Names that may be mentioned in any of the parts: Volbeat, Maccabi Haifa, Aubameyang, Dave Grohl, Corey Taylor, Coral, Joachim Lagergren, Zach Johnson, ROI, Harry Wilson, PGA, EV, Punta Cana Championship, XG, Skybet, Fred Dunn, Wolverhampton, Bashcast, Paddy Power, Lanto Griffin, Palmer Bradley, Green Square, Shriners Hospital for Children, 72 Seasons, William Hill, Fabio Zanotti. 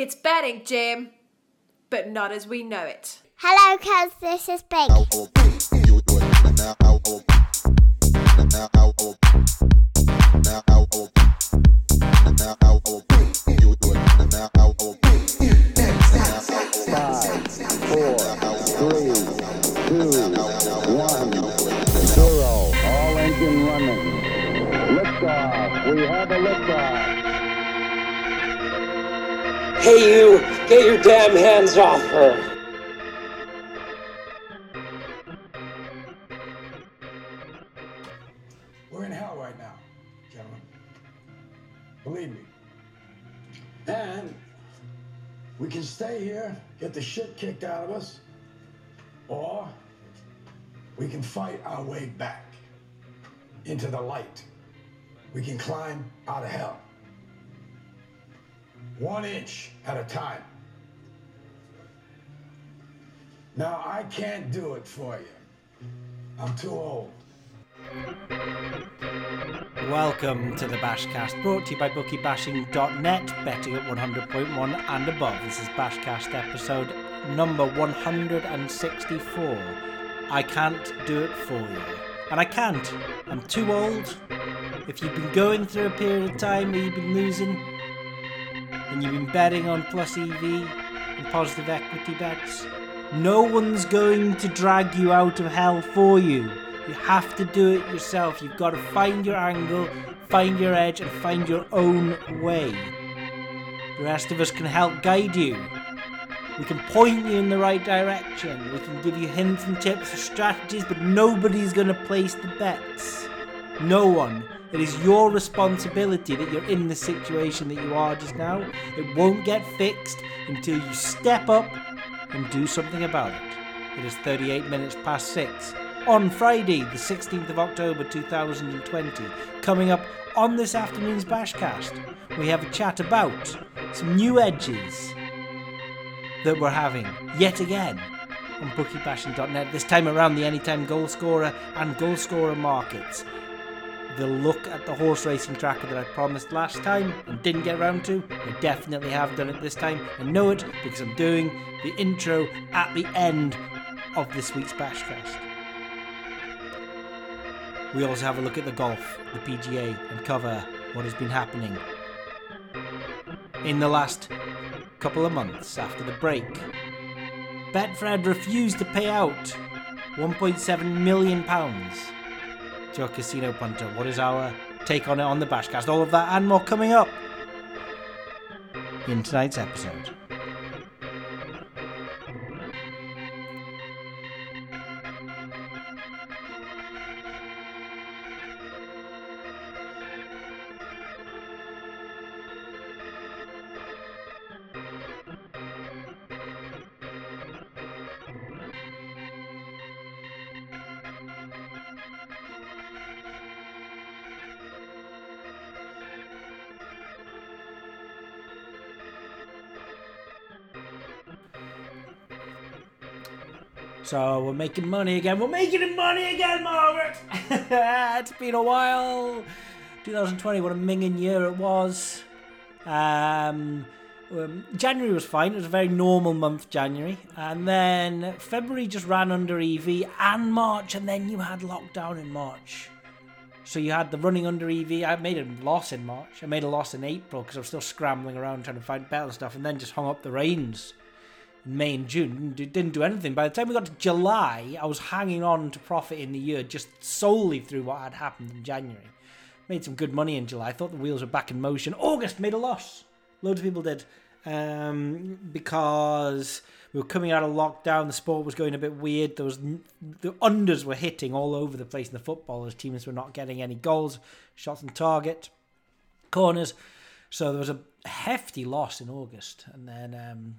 It's betting, Jim, but not as we know it. Hello, cuz, this is Big. We have a liftoff. Hey you, get your damn hands off her. We're in hell right now, gentlemen. Believe me. And we can stay here, get the shit kicked out of us, or we can fight our way back into the light. We can climb out of hell. 1 inch at a time. Now, I can't do it for you. I'm too old. Welcome to the Bashcast, brought to you by bookiebashing.net, betting at 100.1 and above. This is Bashcast episode number 164. I can't do it for you. And I can't. I'm too old. If you've been going through a period of time where you've been losing and you've been betting on plus EV and positive equity bets, no one's going to drag you out of hell for you. You have to do it yourself. You've got to find your angle, find your edge and find your own way. The rest of us can help guide you. We can point you in the right direction. We can give you hints and tips and strategies, but nobody's going to place the bets. No one. It is your responsibility that you're in the situation that you are just now. It won't get fixed until you step up and do something about it. It is 38 minutes past 6 on Friday, the 16th of October 2020. Coming up on this afternoon's Bashcast, we have a chat about some new edges that we're having yet again on bookiebashing.net. This time around, the anytime goal scorer and goal scorer markets. The look at the horse racing tracker that I promised last time and didn't get around to, I definitely have done it this time. I know it because I'm doing the intro at the end of this week's Bashcast. We also have a look at the golf, the PGA, and cover what has been happening in the last couple of months after the break. Betfred refused to pay out £1.7 million. To our casino punter. What is our take on it on the Bashcast? All of that and more coming up in tonight's episode. So we're making money again. We're making money again, Margaret! It's been a while. 2020, what a minging year it was. January was fine. It was a very normal month, January. And then February just ran under EV and March. And then you had lockdown in March. So you had the running under EV. I made a loss in March. I made a loss in April because I was still scrambling around trying to find better and stuff. And then just hung up the reins. May and June, didn't do anything. By the time we got to July, I was hanging on to profit in the year just solely through what had happened in January. Made some good money in July. I thought the wheels were back in motion. August made a loss. Loads of people did. Because we were coming out of lockdown, the sport was going a bit weird. There was the unders were hitting all over the place in the footballers. Teams were not getting any goals, shots on target, corners. So there was a hefty loss in August, and then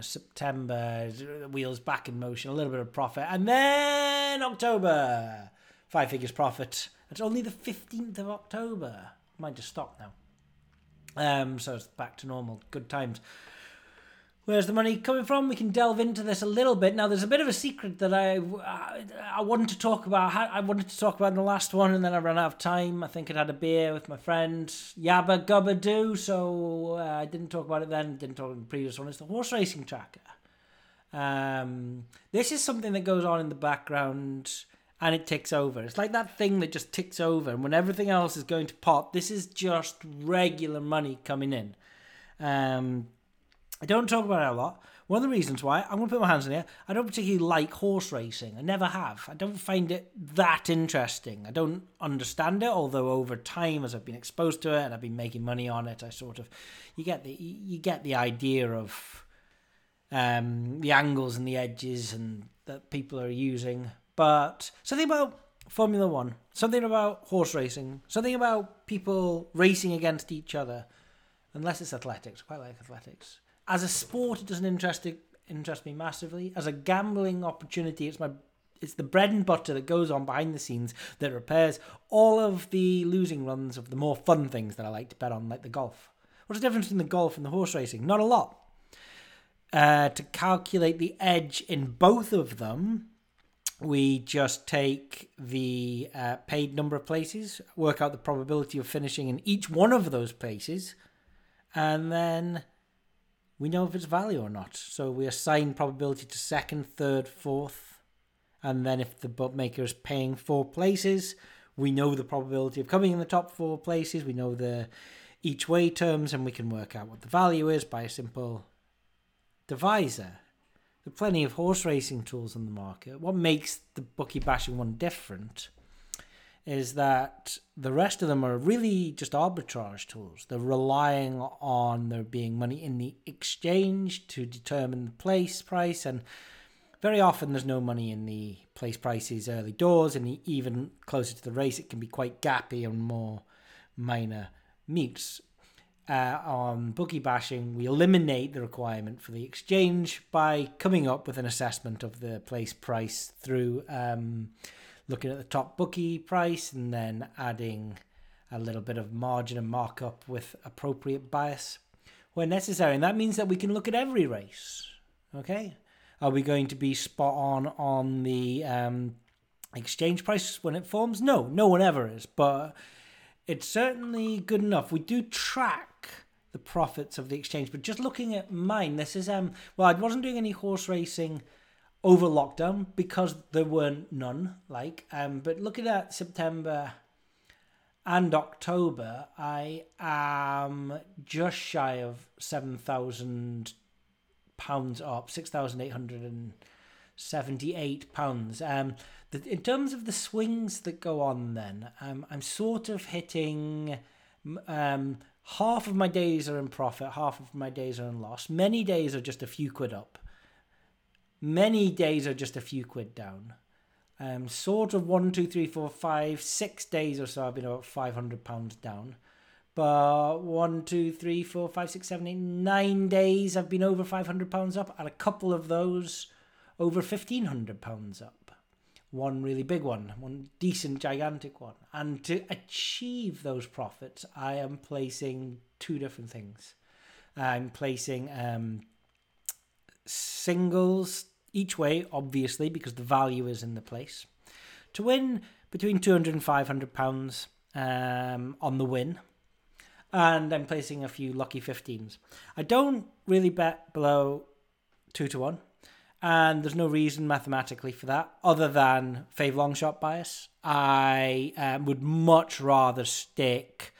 September, wheels back in motion, a little bit of profit, and then October, five figures profit. It's only the 15th of October. Might just stop now. So it's back to normal. Good times. Where's the money coming from? We can delve into this a little bit. Now, there's a bit of a secret that I wanted to talk about. I wanted to talk about in the last one, and then I ran out of time. I think I'd had a beer with my friend, Yabba Gubba Doo, so I didn't talk about it then. Didn't talk about the previous one. It's the horse racing tracker. This is something that goes on in the background, and it ticks over. It's like that thing that just ticks over, and when everything else is going to pot, this is just regular money coming in. I don't talk about it a lot. One of the reasons why, I'm going to put my hands in here, I don't particularly like horse racing. I never have. I don't find it that interesting. I don't understand it, although over time, as I've been exposed to it and I've been making money on it, I sort of, you get the idea of the angles and the edges and that people are using. But something about Formula One, something about horse racing, something about people racing against each other, unless it's athletics. I quite like athletics. As a sport, it doesn't interest me massively. As a gambling opportunity, it's the bread and butter that goes on behind the scenes that repairs all of the losing runs of the more fun things that I like to bet on, like the golf. What's the difference between the golf and the horse racing? Not a lot. To calculate the edge in both of them, we just take the paid number of places, work out the probability of finishing in each one of those places, and then we know if it's value or not. So we assign probability to second, third, fourth, and then if the bookmaker is paying 4 places, we know the probability of coming in the top 4 places. We know the each way terms, and we can work out what the value is by a simple divisor. There are plenty of horse racing tools on the market. What makes the bookie bashing one different is that the rest of them are really just arbitrage tools. They're relying on there being money in the exchange to determine the place price, and very often there's no money in the place prices early doors, and even closer to the race it can be quite gappy on more minor meets. On bookie bashing, we eliminate the requirement for the exchange by coming up with an assessment of the place price through looking at the top bookie price and then adding a little bit of margin and markup with appropriate bias where necessary. And that means that we can look at every race. Okay, are we going to be spot on the exchange price when it forms? No one ever is, but it's certainly good enough. We do track the profits of the exchange, but just looking at mine, this is, well, I wasn't doing any horse racing over lockdown because there weren't none, but looking at September and October, I am just shy of £7,000 up, £6,878. In terms of the swings that go on then, I'm sort of hitting half of my days are in profit, half of my days are in loss. Many days are just a few quid up. Many days are just a few quid down. Sort of 6 days or so I've been about £500 down. But 9 days I've been over £500 up, and a couple of those over £1,500 up. One really big one decent, gigantic one. And to achieve those profits, I am placing 2 different things. I'm placing singles each way, obviously, because the value is in the place. To win between £200 and £500 on the win. And I'm placing a few lucky 15s. I don't really bet below 2-1. And there's no reason mathematically for that other than fave long shot bias. I would much rather stick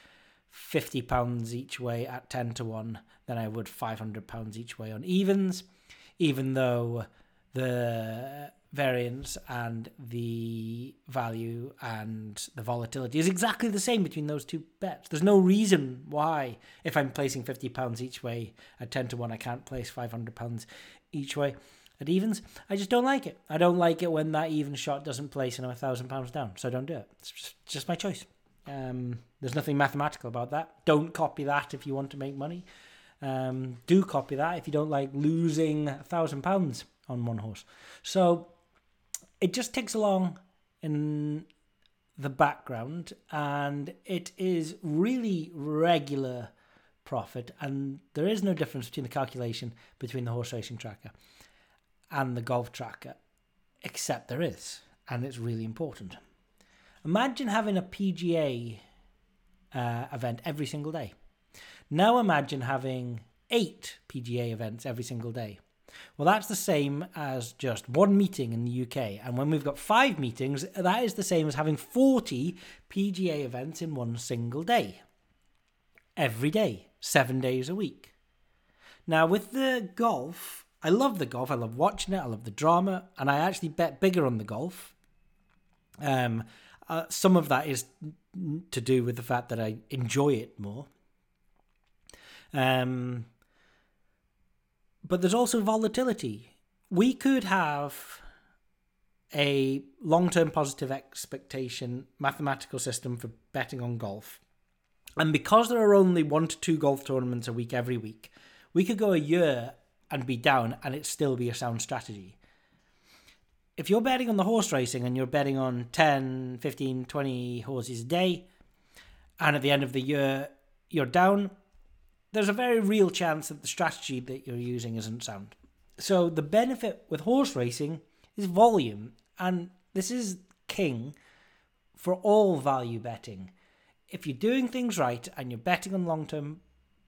£50 each way at 10-1 than I would £500 each way on evens, even though the variance and the value and the volatility is exactly the same between those 2 bets. There's no reason why, if I'm placing £50 each way at 10-1, I can't place £500 each way at evens. I just don't like it. I don't like it when that even shot doesn't place and I'm £1,000 down, so I don't do it. It's just my choice. There's nothing mathematical about that. Don't copy that if you want to make money. Do copy that if you don't like losing £1,000 on one horse. So it just ticks along in the background, and it is really regular profit, and there is no difference between the calculation between the horse racing tracker and the golf tracker, except there is, and it's really important. Imagine having a PGA event every single day. Now imagine having 8 PGA events every single day. Well, that's the same as just one meeting in the UK. And when we've got 5 meetings, that is the same as having 40 PGA events in one single day. Every day, 7 days a week. Now, with the golf, I love the golf. I love watching it. I love the drama. And I actually bet bigger on the golf. Some of that is to do with the fact that I enjoy it more. But there's also volatility. We could have a long-term positive expectation mathematical system for betting on golf. And because there are only 1 to 2 golf tournaments a week every week, we could go a year and be down and it still be a sound strategy. If you're betting on the horse racing and you're betting on 10, 15, 20 horses a day, and at the end of the year you're down, there's a very real chance that the strategy that you're using isn't sound. So the benefit with horse racing is volume, and this is king for all value betting. If you're doing things right and you're betting on long-term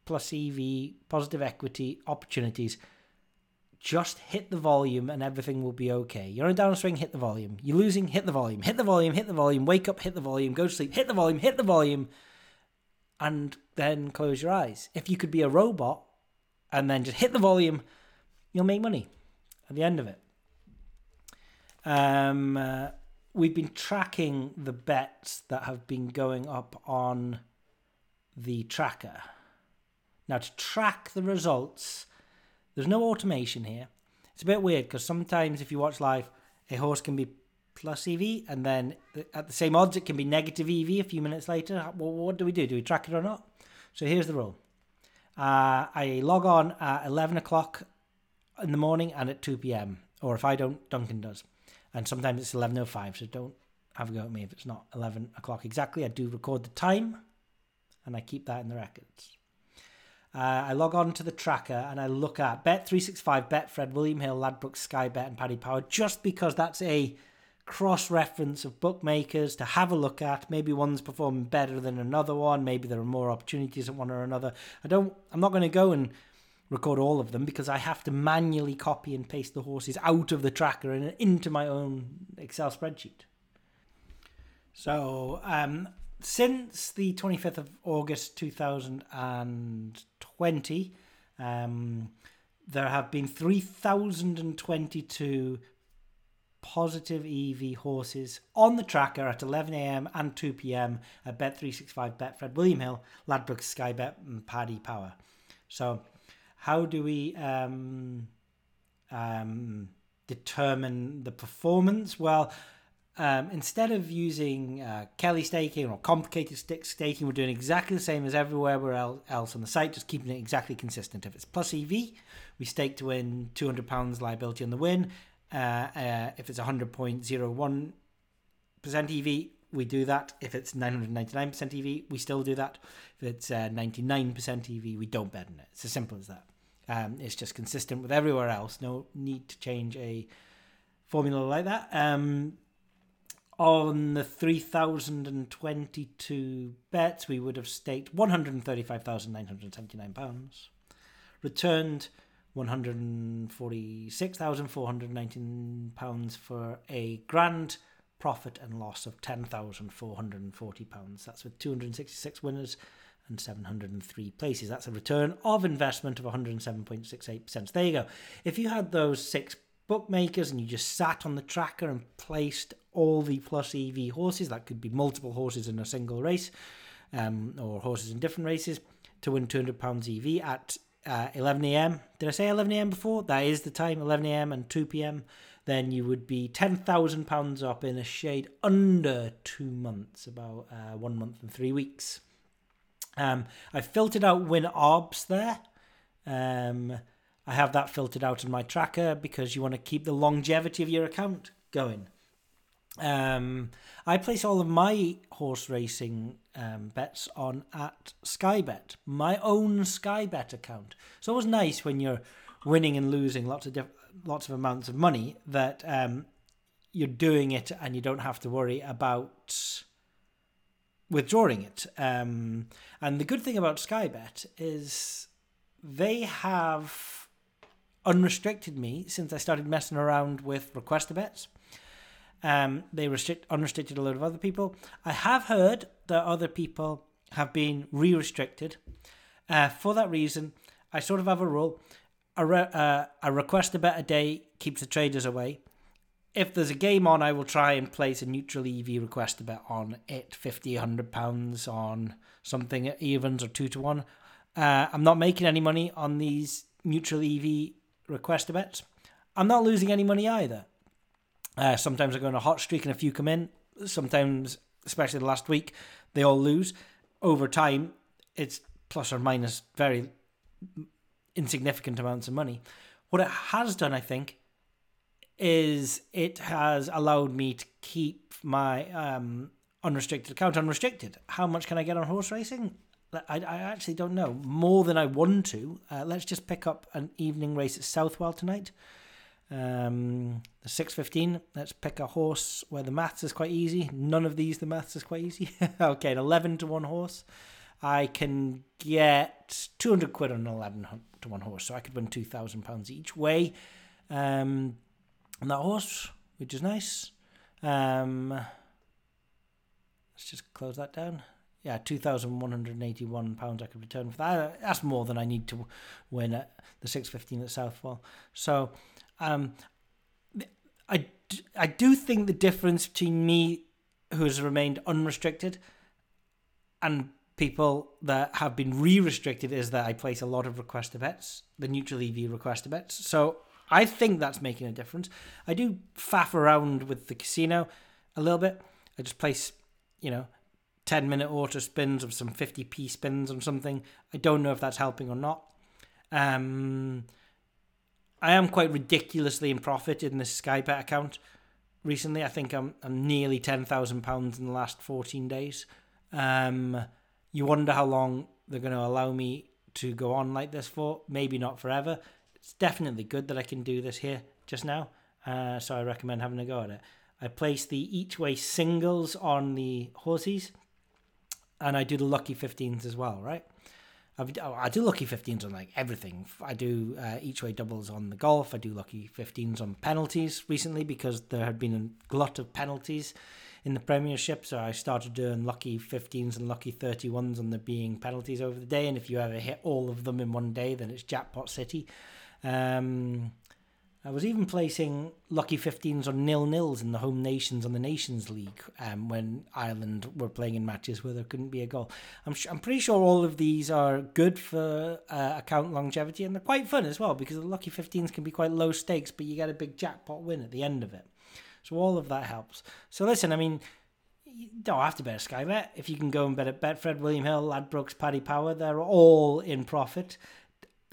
plus EV, positive equity opportunities, just hit the volume and everything will be okay. You're on a downswing, hit the volume. You're losing, hit the volume. Hit the volume, hit the volume. Wake up, hit the volume. Go to sleep, hit the volume, hit the volume. And then close your eyes. If you could be a robot and then just hit the volume, you'll make money at the end of it. We've been tracking the bets that have been going up on the tracker. Now, to track the results, there's no automation here. It's a bit weird because sometimes if you watch live, a horse can be plus EV, and then at the same odds, it can be negative EV a few minutes later. Well, what do we do? Do we track it or not? So here's the rule. I log on at 11 o'clock in the morning and at 2 p.m. Or if I don't, Duncan does. And sometimes it's 11.05, so don't have a go at me if it's not 11 o'clock exactly. I do record the time, and I keep that in the records. I log on to the tracker and I look at Bet365, Betfred, William Hill, Ladbrokes, Skybet, and Paddy Power, just because that's a cross-reference of bookmakers to have a look at. Maybe one's performing better than another one. Maybe there are more opportunities at one or another. I'm not going to go and record all of them because I have to manually copy and paste the horses out of the tracker and into my own Excel spreadsheet. So since the 25th of August 2020, there have been 3,022 positive EV horses on the tracker at 11 a.m. and 2 p.m. at Bet365, Betfred, William Hill, Ladbrokes, Skybet, and Paddy Power. So, how do we determine the performance? Well, instead of using Kelly staking or complicated stick staking, we're doing exactly the same as everywhere else on the site, just keeping it exactly consistent. If it's plus EV, we stake to win £200 liability on the win. If it's 100.01% EV, we do that. If it's 999% EV, we still do that. If it's 99% EV, we don't bet on it. It's as simple as that. It's just consistent with everywhere else. No need to change a formula like that. On the 3,022 bets, we would have staked £135,979, returned £146,419 for a grand profit and loss of £10,440. That's with 266 winners and 703 places. That's a return of investment of 107.68%. There you go. If you had those 6 bookmakers and you just sat on the tracker and placed all the plus EV horses, that could be multiple horses in a single race or horses in different races, to win £200 EV at 11 a.m. Did I say 11 a.m. before? That is the time, 11 a.m. and 2 p.m. Then you would be £10,000 up in a shade under 2 months, about 1 month and 3 weeks. I filtered out win arbs there. I have that filtered out in my tracker because you want to keep the longevity of your account going. I place all of my horse racing bets on at Skybet, my own Skybet account. It's always nice when you're winning and losing lots of amounts of money that you're doing it and you don't have to worry about withdrawing it. And the good thing about Skybet is they have unrestricted me since I started messing around with request bets. They unrestricted a lot of other people. I have heard that other people have been re-restricted. For that reason, I sort of have a rule. A request a bet a day keeps the traders away. If there's a game on, I will try and place a neutral EV request a bet on it, £50, £100 on something at evens or 2-to-1. I'm not making any money on these neutral EV request a bets. I'm not losing any money either. Sometimes I go on a hot streak and a few come in. Sometimes, especially the last week, they all lose. Over time, it's plus or minus very insignificant amounts of money. What it has done, I think, is it has allowed me to keep my unrestricted account unrestricted. How much can I get on horse racing? I actually don't know. More than I want to. Let's just pick up an evening race at Southwell tonight. The 6:15, let's pick a horse where the maths is quite easy. None of these, the maths is quite easy. Okay, an 11-to-1 horse. I can get 200 quid on an 11-to-1 horse, so I could win £2,000 each way on that horse, which is nice. Let's just close that down. Yeah, £2,181 I could return for that. That's more than I need to win at the 6:15 at Southwell. So I do think the difference between me, who has remained unrestricted, and people that have been re-restricted is that I place a lot of request bets, the neutral EV request bets. So I think that's making a difference. I do faff around with the casino a little bit. I just place, 10-minute auto spins of some 50p spins on something. I don't know if that's helping or not. I am quite ridiculously in profit in this Skybet account recently. I think I'm nearly £10,000 in the last 14 days. You wonder how long they're going to allow me to go on like this for. Maybe not forever. It's definitely good that I can do this here just now. So I recommend having a go at it. I place the each way singles on the horses. And I do the lucky 15s as well, right? I do lucky 15s on like everything. I do each way doubles on the golf. I do lucky 15s on penalties recently because there had been a glut of penalties in the Premiership. So I started doing lucky 15s and lucky 31s on there being penalties over the day. And if you ever hit all of them in one day, then it's jackpot city. I was even placing lucky 15s on 0-0s in the home nations on the Nations League when Ireland were playing in matches where there couldn't be a goal. I'm pretty sure all of these are good for account longevity, and they're quite fun as well because the lucky 15s can be quite low stakes, but you get a big jackpot win at the end of it. So all of that helps. So listen, I mean, you don't have to bet at Skybet. If you can go and bet at Betfred, William Hill, Ladbrokes, Paddy Power, they're all in profit.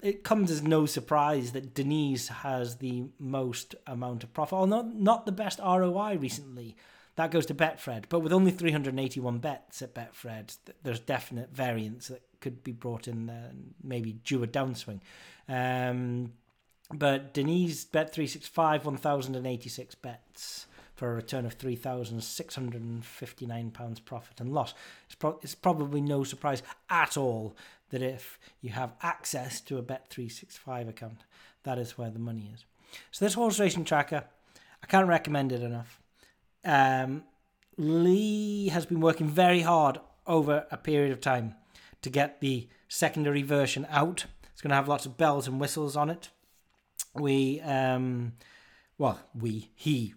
It comes as no surprise that Denise has the most amount of profit, although not the best ROI recently. That goes to Betfred. But with only 381 bets at Betfred, there's definite variance that could be brought in there and maybe due a downswing. But Denise, Bet365, 1,086 bets for a return of £3,659 profit and loss. It's probably no surprise at all that if you have access to a Bet365 account, that is where the money is. So this horse racing tracker, I can't recommend it enough. Lee has been working very hard over a period of time to get the secondary version out. It's going to have lots of bells and whistles on it. He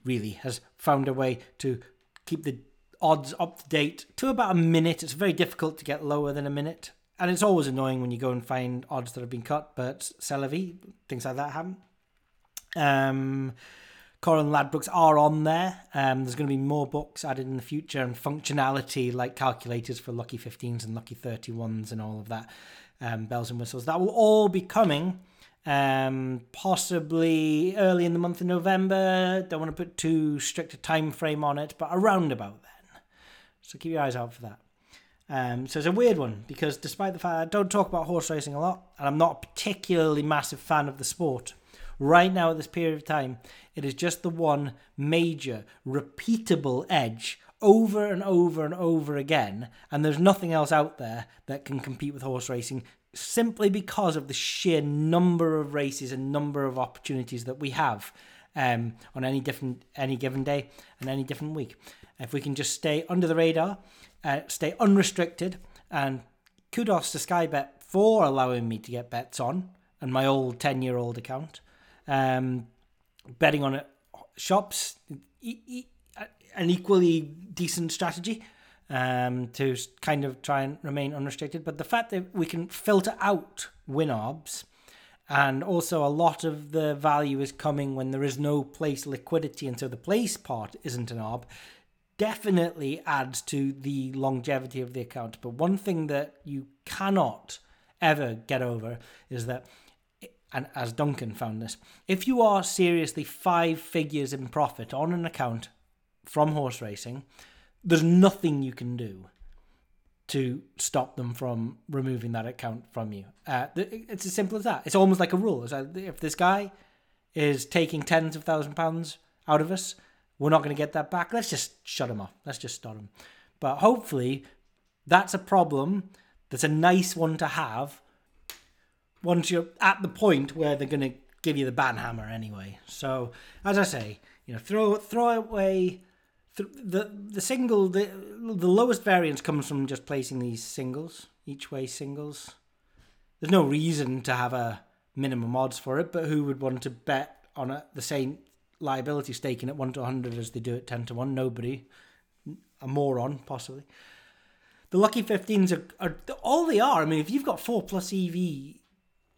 really has found a way to keep the odds up to date to about a minute. It's very difficult to get lower than a minute. And it's always annoying when you go and find odds that have been cut, but c'est la vie, things like that happen. Coral and Ladbrokes are on there. There's going to be more books added in the future and functionality like calculators for lucky 15s and lucky 31s and all of that, bells and whistles. That will all be coming Possibly early in the month of November. Don't want to put too strict a time frame on it, but around about then. So keep your eyes out for that. So it's a weird one, because despite the fact I don't talk about horse racing a lot, and I'm not a particularly massive fan of the sport, right now at this period of time, it is just the one major, repeatable edge over and over and over again, and there's nothing else out there that can compete with horse racing, simply because of the sheer number of races and number of opportunities that we have on any given day and any different week. If we can just stay under the radar, stay unrestricted, and kudos to Skybet for allowing me to get bets on and my old 10-year-old account. Betting on shops, an equally decent strategy to kind of try and remain unrestricted. But the fact that we can filter out win-arbs, and also a lot of the value is coming when there is no place liquidity, and so the place part isn't an arb, definitely adds to the longevity of the account. But one thing that you cannot ever get over is that, and as Duncan found this, if you are seriously 5 figures in profit on an account from horse racing, there's nothing you can do to stop them from removing that account from you. It's as simple as that. It's almost like a rule. It's like, if this guy is taking tens of £1000s out of us, we're not going to get that back. Let's just shut him off. Let's just stop him. But hopefully that's a problem that's a nice one to have once you're at the point where they're going to give you the ban hammer anyway. So, as I say, you know, throw away... The lowest variance comes from just placing these singles, each way singles. There's no reason to have a minimum odds for it, but who would want to bet on the same liability staking at 1 to 100 as they do at 10 to 1? Nobody. A moron, possibly. The lucky 15s are all they are. I mean, if you've got 4 plus EV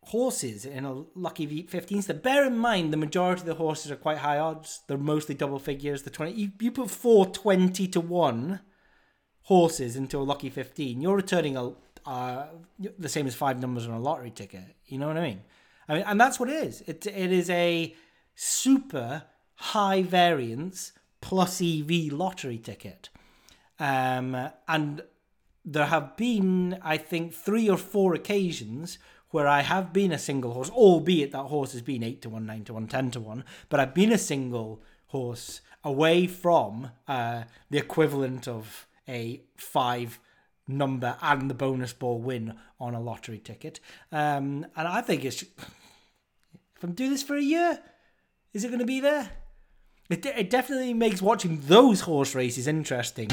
horses in a lucky 15s, so bear in mind the majority of the horses are quite high odds. They're mostly double figures. The 20, you put 4 20 to 1 horses into a lucky 15, you're returning the same as 5 numbers on a lottery ticket. You know what I mean? And that's what it is. It is a super high variance plus EV lottery ticket, and there have been, I think, 3 or 4 occasions where I have been a single horse, albeit that horse has been 8 to 1, 9 to 1, 10 to 1, but I've been a single horse away from the equivalent of a 5 number and the bonus ball win on a lottery ticket. And I think it's... if I'm doing this for a year, is it going to be there? It definitely makes watching those horse races interesting.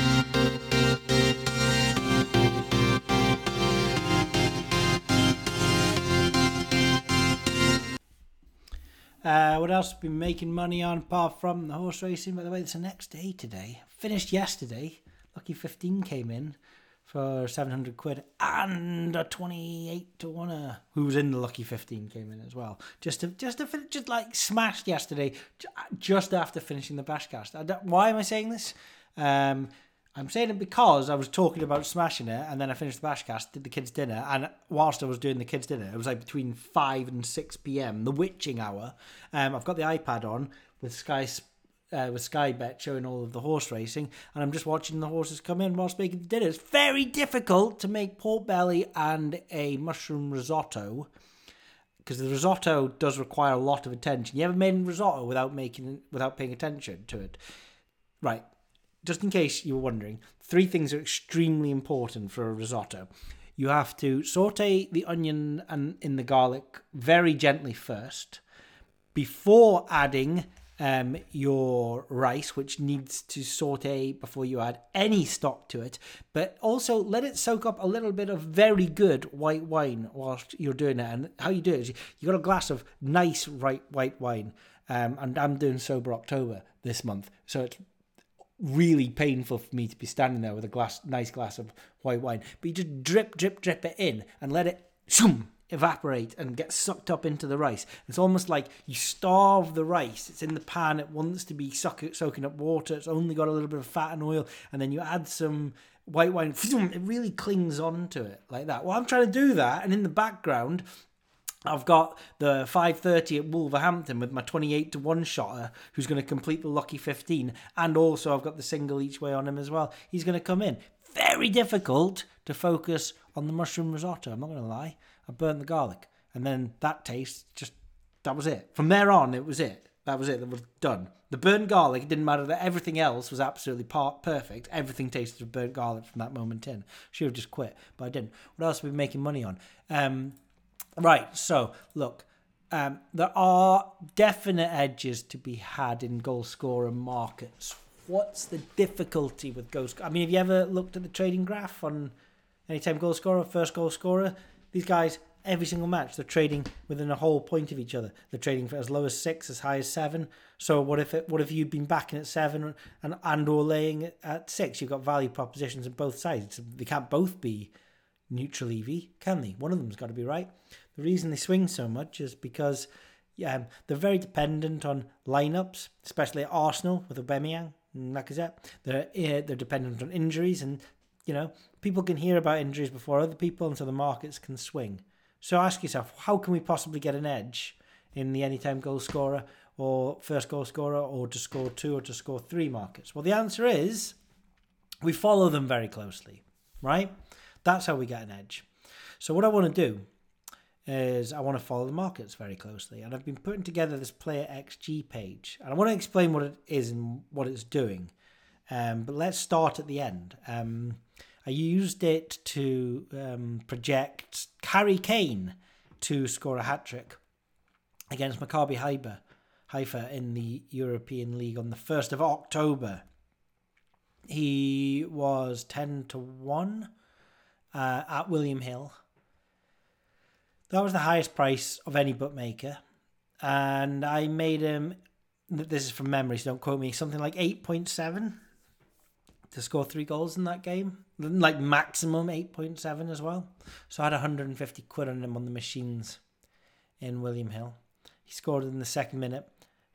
What else have been making money on apart from the horse racing? By the way, it's the next day today. Finished yesterday. Lucky 15 came in for 700 quid, and a 28 to 1 who was in the lucky 15 came in as well. Just like smashed yesterday, just after finishing the Bashcast. Why am I saying this? I'm saying it because I was talking about smashing it, and then I finished the Bashcast, did the kids' dinner, and whilst I was doing the kids' dinner, it was like between 5 and 6 p.m, the witching hour. I've got the iPad on with Skybet showing all of the horse racing, and I'm just watching the horses come in whilst making the dinner. It's very difficult to make pork belly and a mushroom risotto, because the risotto does require a lot of attention. You ever made risotto without paying attention to it? Right. Just in case you were wondering, 3 things are extremely important for a risotto. You have to saute the onion and in the garlic very gently first, before adding your rice, which needs to saute before you add any stock to it. But also let it soak up a little bit of very good white wine whilst you're doing it. And how you do it is you got a glass of nice white wine, and I'm doing Sober October this month, so it's really painful for me to be standing there with a nice glass of white wine. But you just drip it in and let it evaporate and get sucked up into the rice. It's almost like you starve the rice. It's in the pan. It wants to be soaking up water. It's only got a little bit of fat and oil. And then you add some white wine. It really clings on to it like that. Well, I'm trying to do that. And in the background, I've got the 5:30 at Wolverhampton with my 28-1 shotter who's going to complete the lucky 15, and also I've got the single each way on him as well. He's going to come in. Very difficult to focus on the mushroom risotto, I'm not going to lie. I burned the garlic, and then that taste, just, that was it. From there on, it was it. That was it. That was done. The burnt garlic, it didn't matter that everything else was absolutely perfect. Everything tasted of burnt garlic from that moment in. Should have just quit, but I didn't. What else are we making money on? Right, so, look, there are definite edges to be had in goal scorer markets. What's the difficulty with goal scorer? I mean, have you ever looked at the trading graph on anytime goal scorer, first goal scorer? These guys, every single match, they're trading within a whole point of each other. They're trading for as low as 6, as high as 7. So what if you'd been backing at 7 and or laying at 6? You've got value propositions on both sides. They can't both be neutral EV, can they? One of them's got to be right. The reason they swing so much is because they're very dependent on lineups, especially at Arsenal with Aubameyang and Lacazette. They're dependent on injuries, and you know, people can hear about injuries before other people, and so the markets can swing. So ask yourself, how can we possibly get an edge in the anytime goal scorer or first goal scorer or to score 2 or to score 3 markets? Well, the answer is we follow them very closely, right? That's how we get an edge. So what I want to do is I want to follow the markets very closely. And I've been putting together this Player XG page. And I want to explain what it is and what it's doing. But let's start at the end. I used it to project Harry Kane to score a hat-trick against Maccabi Haifa in the European League on the 1st of October. He was 10-1 at William Hill. That was the highest price of any bookmaker, and I made him, this is from memory, so don't quote me, something like 8.7 to score 3 goals in that game, like maximum 8.7 as well. So I had 150 quid on him on the machines in William Hill. He scored in the 2nd minute.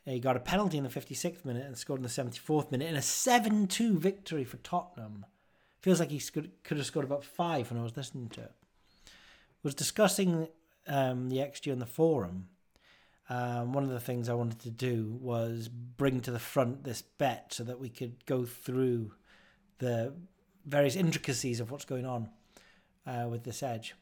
He got a penalty in the 56th minute and scored in the 74th minute in a 7-2 victory for Tottenham. Feels like he could have scored about 5 when I was listening to it. Was discussing the XG on the forum. One of the things I wanted to do was bring to the front this bet so that we could go through the various intricacies of what's going on with this edge.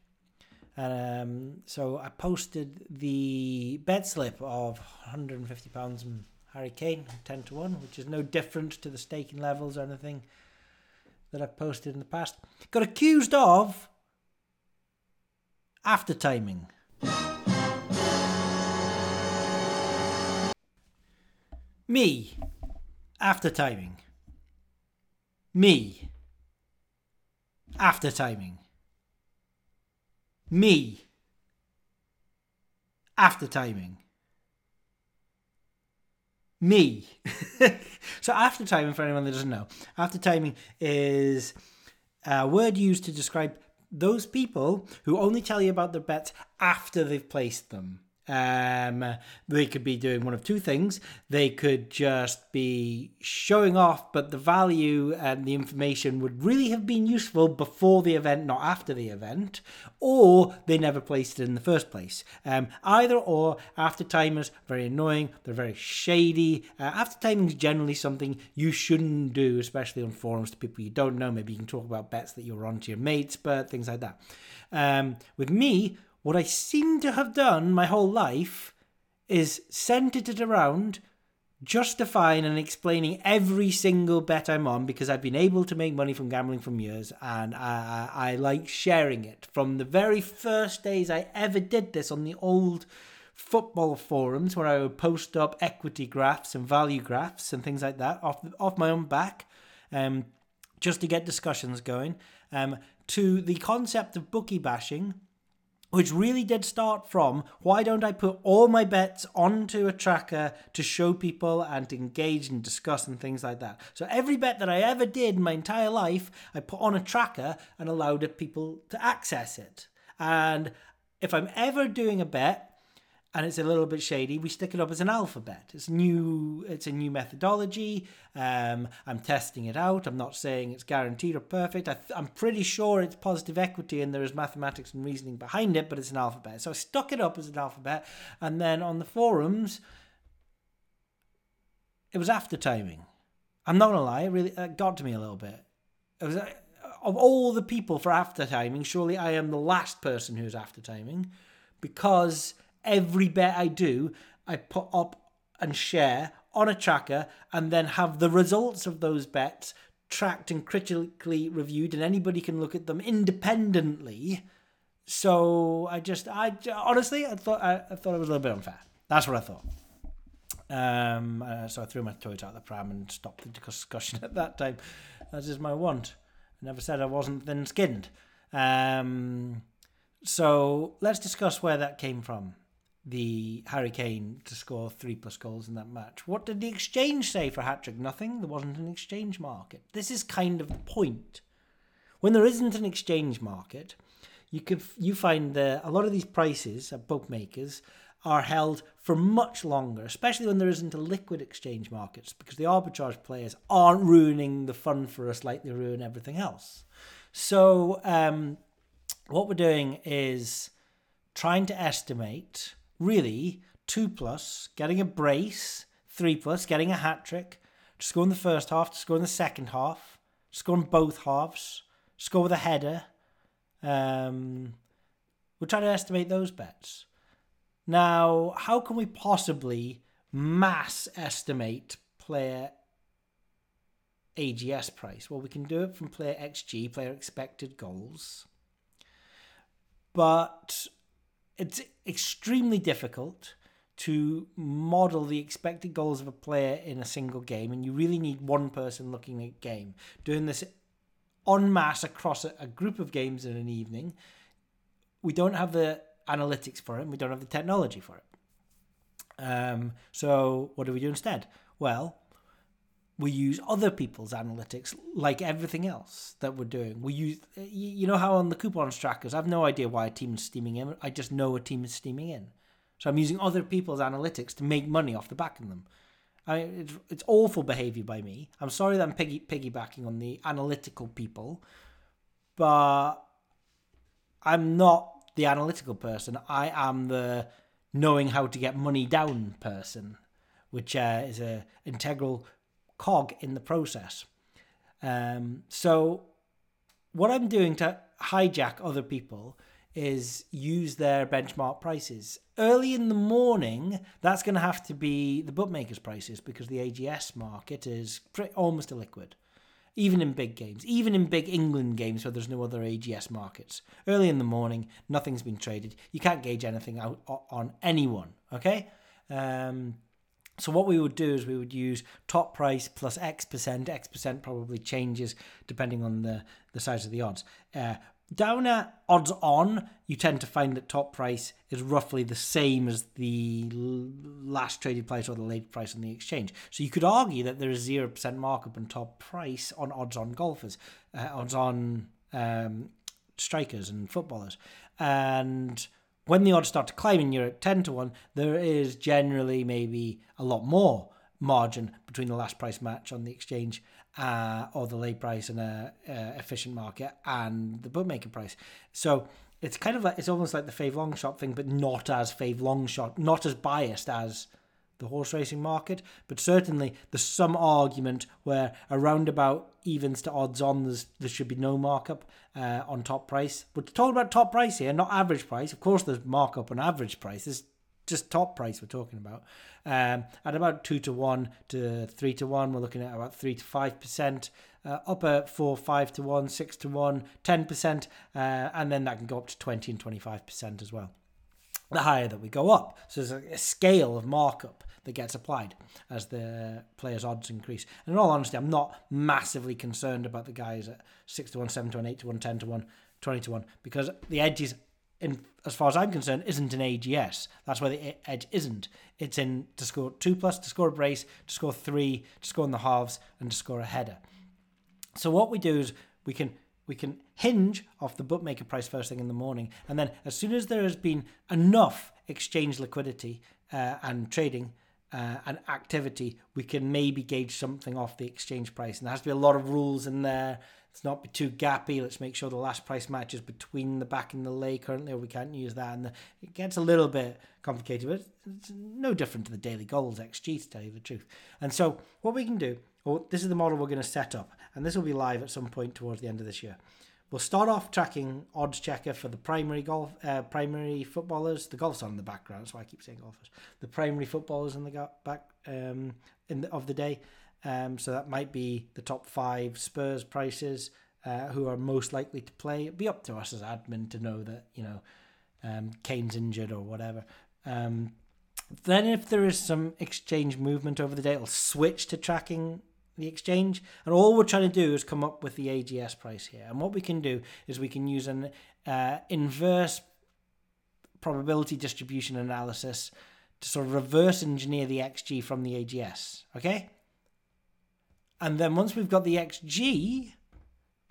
And so I posted the bet slip of £150 and Harry Kane, 10-1, which is no different to the staking levels or anything that I've posted in the past. Got accused of after timing. Me. After timing. Me. After timing. Me. After timing. Me. So after timing, for anyone that doesn't know, after timing is a word used to describe those people who only tell you about their bets after they've placed them. They could be doing one of 2 things. They could just be showing off, but the value and the information would really have been useful before the event, not after the event, or they never placed it in the first place. Either or, after timers, very annoying, they're very shady. After timing is generally something you shouldn't do, especially on forums to people you don't know. Maybe you can talk about bets that you're on to your mates, but things like that. With me, what I seem to have done my whole life is centered it around justifying and explaining every single bet I'm on, because I've been able to make money from gambling from years, and I like sharing it. From the very first days I ever did this on the old football forums where I would post up equity graphs and value graphs and things like that off my own back, just to get discussions going, to the concept of bookie bashing, which really did start from, why don't I put all my bets onto a tracker to show people and to engage and discuss and things like that. So every bet that I ever did in my entire life, I put on a tracker and allowed people to access it. And if I'm ever doing a bet and it's a little bit shady, we stick it up as an alpha bet. It's new. It's a new methodology. I'm testing it out. I'm not saying it's guaranteed or perfect. I'm pretty sure it's positive equity and there is mathematics and reasoning behind it, but it's an alpha bet. So I stuck it up as an alpha bet, and then on the forums, it was after timing. I'm not gonna lie, it really got to me a little bit. It was of all the people for after timing, surely I am the last person who's after timing, because every bet I do, I put up and share on a tracker and then have the results of those bets tracked and critically reviewed, and anybody can look at them independently. So I thought it was a little bit unfair. That's what I thought. So I threw my toys out the pram and stopped the discussion at that time, as is my want. I never said I wasn't thin-skinned. So let's discuss where that came from, the Harry Kane to score 3+ goals in that match. What did the exchange say for hat-trick? Nothing. There wasn't an exchange market. This is kind of the point. When there isn't an exchange market, you find that a lot of these prices at bookmakers are held for much longer, especially when there isn't a liquid exchange markets, because the arbitrage players aren't ruining the fun for us like they ruin everything else. So what we're doing is trying to estimate, really, 2+, getting a brace, 3+, getting a hat-trick, to score in the first half, to score in the second half, to score in both halves, score with a header. We're trying to estimate those bets. Now, how can we possibly mass estimate player AGS price? Well, we can do it from player XG, player expected goals. But it's extremely difficult to model the expected goals of a player in a single game, and you really need one person looking at a game. Doing this en masse across a group of games in an evening, we don't have the analytics for it, and we don't have the technology for it. So what do we do instead? Well, we use other people's analytics like everything else that we're doing. We use, you know how on the coupons trackers, I've no idea why a team is steaming in. I just know a team is steaming in. So I'm using other people's analytics to make money off the back of them. I mean, it's awful behavior by me. I'm sorry that I'm piggybacking on the analytical people, but I'm not the analytical person. I am the knowing how to get money down person, which is an integral cog in the process. So what I'm doing to hijack other people is use their benchmark prices. Early in the morning, that's going to have to be the bookmakers' prices, because the AGS market is almost illiquid. Even in big games, even in big England games where there's no other AGS markets. Early in the morning, nothing's been traded. You can't gauge anything out on anyone, okay? So what we would do is we would use top price plus X%. X% probably changes depending on the size of the odds. Down at odds on, you tend to find that top price is roughly the same as the last traded price or the late price on the exchange. So you could argue that there is 0% markup on top price on odds on golfers, odds on strikers and footballers. And when the odds start to climb and you're at 10-1, there is generally maybe a lot more margin between the last price match on the exchange or the late price in a efficient market and the bookmaker price. So it's kind of like, it's almost like the Fave Long Shot thing, but not as Fave Long Shot, not as biased as the horse racing market, but certainly there's some argument where around about evens to odds on, there should be no markup on top price. We're talking about top price here, not average price. Of course there's markup on average price. There's just top price we're talking about. At about 2-1 to 3-1, we're looking at about 3 to 5%. Up at 4, 5-1, 6-1, 10%, and then that can go up to 20 and 25% as well, the higher that we go up. So there's a scale of markup that gets applied as the players' odds increase. And in all honesty, I'm not massively concerned about the guys at 6-1, 7-1, 8-1, 10-1, 20-1, because the edges, as far as I'm concerned, isn't an AGS. That's where the edge isn't. It's in to score 2+, to score a brace, to score 3, to score in the halves, and to score a header. So what we do is we can we can hinge off the bookmaker price first thing in the morning. And then as soon as there has been enough exchange liquidity and trading and activity, we can maybe gauge something off the exchange price. And there has to be a lot of rules in there. Let's not be too gappy. Let's make sure the last price matches between the back and the lay currently, or we can't use that. And it gets a little bit complicated, but it's no different to the daily goals XG, to tell you the truth. And so what we can do, or this is the model we're going to set up, and this will be live at some point towards the end of this year. We'll start off tracking odds checker for the primary footballers. The golf's on in the background, that's why I keep saying golfers. The primary footballers in the back of the day. So that might be the top 5 Spurs prices who are most likely to play. It'd be up to us as admin to know that, Kane's injured or whatever. Then if there is some exchange movement over the day, it'll switch to tracking the exchange. And all we're trying to do is come up with the AGS price here. And what we can do is we can use an inverse probability distribution analysis to sort of reverse engineer the XG from the AGS, okay? And then once we've got the XG,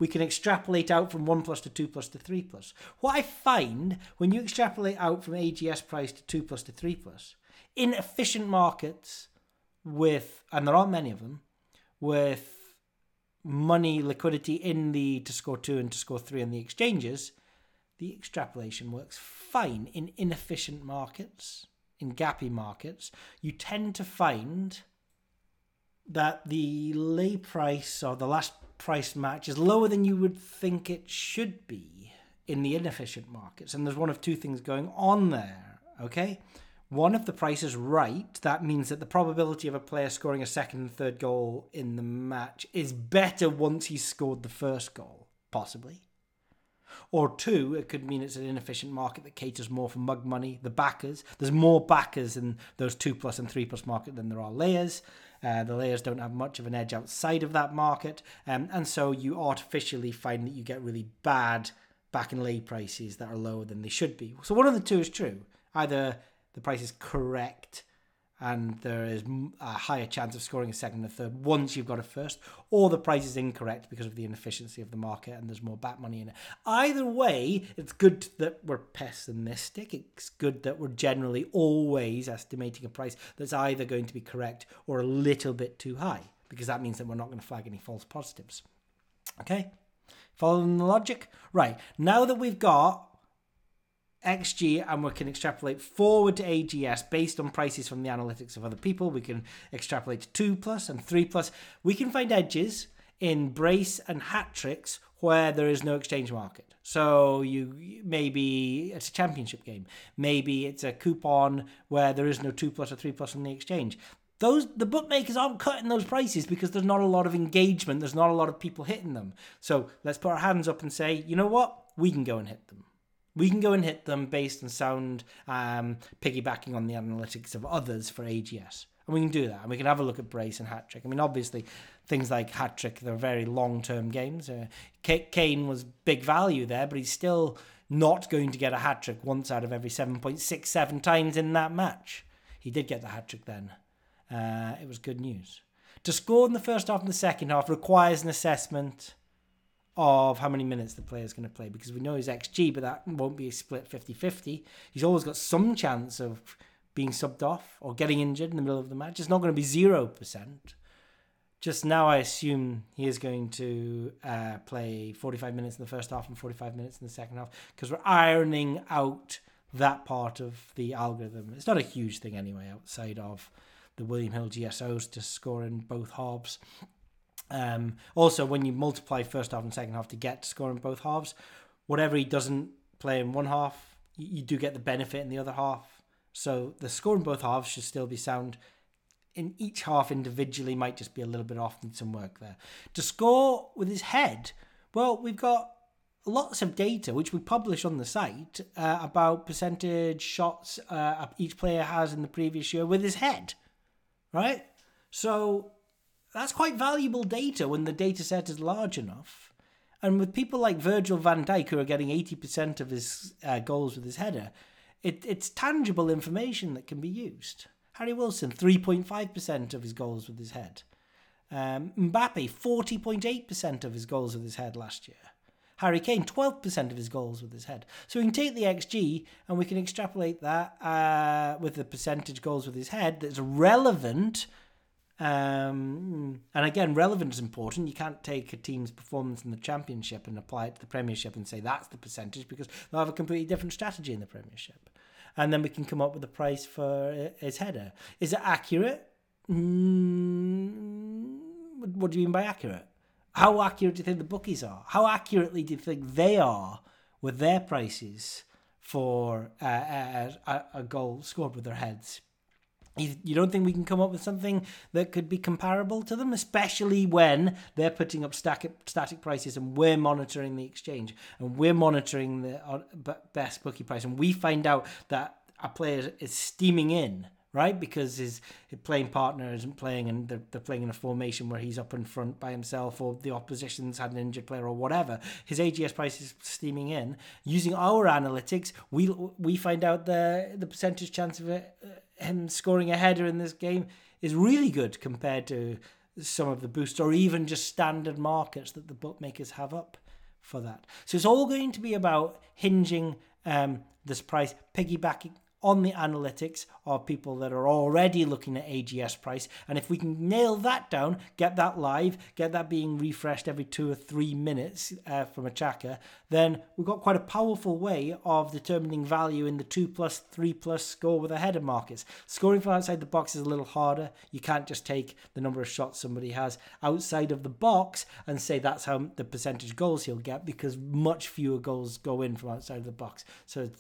we can extrapolate out from 1 plus to 2 plus to 3 plus. What I find when you extrapolate out from AGS price to 2 plus to 3 plus, in efficient markets with, and there aren't many of them, with money liquidity in the to score 2 and to score 3 on the exchanges, the extrapolation works fine. In inefficient markets, in gappy markets, you tend to find that the lay price or the last price match is lower than you would think it should be in the inefficient markets. And there's one of two things going on there, okay? One, if the price is right, that means that the probability of a player scoring a second and third goal in the match is better once he's scored the first goal, possibly. Or two, it could mean it's an inefficient market that caters more for mug money, the backers. There's more backers in those 2 plus and 3 plus market than there are layers. The layers don't have much of an edge outside of that market. And so you artificially find that you get really bad back and lay prices that are lower than they should be. So one of the two is true. Either the price is correct and there is a higher chance of scoring a second and a third once you've got a first, or the price is incorrect because of the inefficiency of the market and there's more back money in it. Either way, it's good that we're pessimistic. It's good that we're generally always estimating a price that's either going to be correct or a little bit too high, because that means that we're not going to flag any false positives. Okay? Following the logic? Right. Now that we've got XG and we can extrapolate forward to AGS based on prices from the analytics of other people, we can extrapolate to 2 plus and 3 plus. We can find edges in brace and hat tricks where there is no exchange market. So you maybe it's a championship game, maybe it's a coupon where there is no 2 plus or 3 plus on the exchange. The bookmakers aren't cutting those prices because there's not a lot of engagement, there's not a lot of people hitting them. So let's put our hands up and say, you know what, we can go and hit them. We can go and hit them based on sound, piggybacking on the analytics of others for AGS. And we can do that. And we can have a look at brace and hat trick. I mean, obviously, things like hat trick, they're very long-term games. Kane was big value there, but he's still not going to get a hat trick once out of every 7.67 times in that match. He did get the hat trick then. It was good news. To score in the first half and the second half requires an assessment of how many minutes the player's going to play, because we know his XG, but that won't be a split 50-50. He's always got some chance of being subbed off or getting injured in the middle of the match. It's not going to be 0%. Just now I assume he is going to play 45 minutes in the first half and 45 minutes in the second half, because we're ironing out that part of the algorithm. It's not a huge thing anyway outside of the William Hill GSOs to score in both halves. Also, when you multiply first half and second half to get to score in both halves, whatever he doesn't play in one half, you do get the benefit in the other half. So the score in both halves should still be sound. In each half individually might just be a little bit off and some work there. To score with his head, well, we've got lots of data, which we publish on the site, about percentage shots each player has in the previous year with his head, right? So that's quite valuable data when the data set is large enough. And with people like Virgil van Dijk, who are getting 80% of his goals with his header, it's tangible information that can be used. Harry Wilson, 3.5% of his goals with his head. Mbappe, 40.8% of his goals with his head last year. Harry Kane, 12% of his goals with his head. So we can take the XG and we can extrapolate that with the percentage goals with his head that's relevant. And again, relevance is important. You can't take a team's performance in the Championship and apply it to the Premiership and say that's the percentage, because they'll have a completely different strategy in the Premiership. And then we can come up with a price for his header. Is it accurate? What do you mean by accurate? How accurate do you think the bookies are? How accurately do you think they are with their prices for a goal scored with their heads? You don't think we can come up with something that could be comparable to them, especially when they're putting up static prices and we're monitoring the exchange and we're monitoring the best bookie price, and we find out that a player is steaming in, right? Because his playing partner isn't playing and they're playing in a formation where he's up in front by himself, or the opposition's had an injured player or whatever. His AGS price is steaming in. Using our analytics, we find out the percentage chance of it. Him scoring a header in this game is really good compared to some of the boosts or even just standard markets that the bookmakers have up for that. So it's all going to be about hinging this price, piggybacking on the analytics of people that are already looking at AGS price. And if we can nail that down, get that live, get that being refreshed every 2 or 3 minutes from a tracker, then we've got quite a powerful way of determining value in the 2+, 3+ score with a header markets. Scoring from outside the box is a little harder. You can't just take the number of shots somebody has outside of the box and say that's how the percentage goals he'll get, because much fewer goals go in from outside of the box. So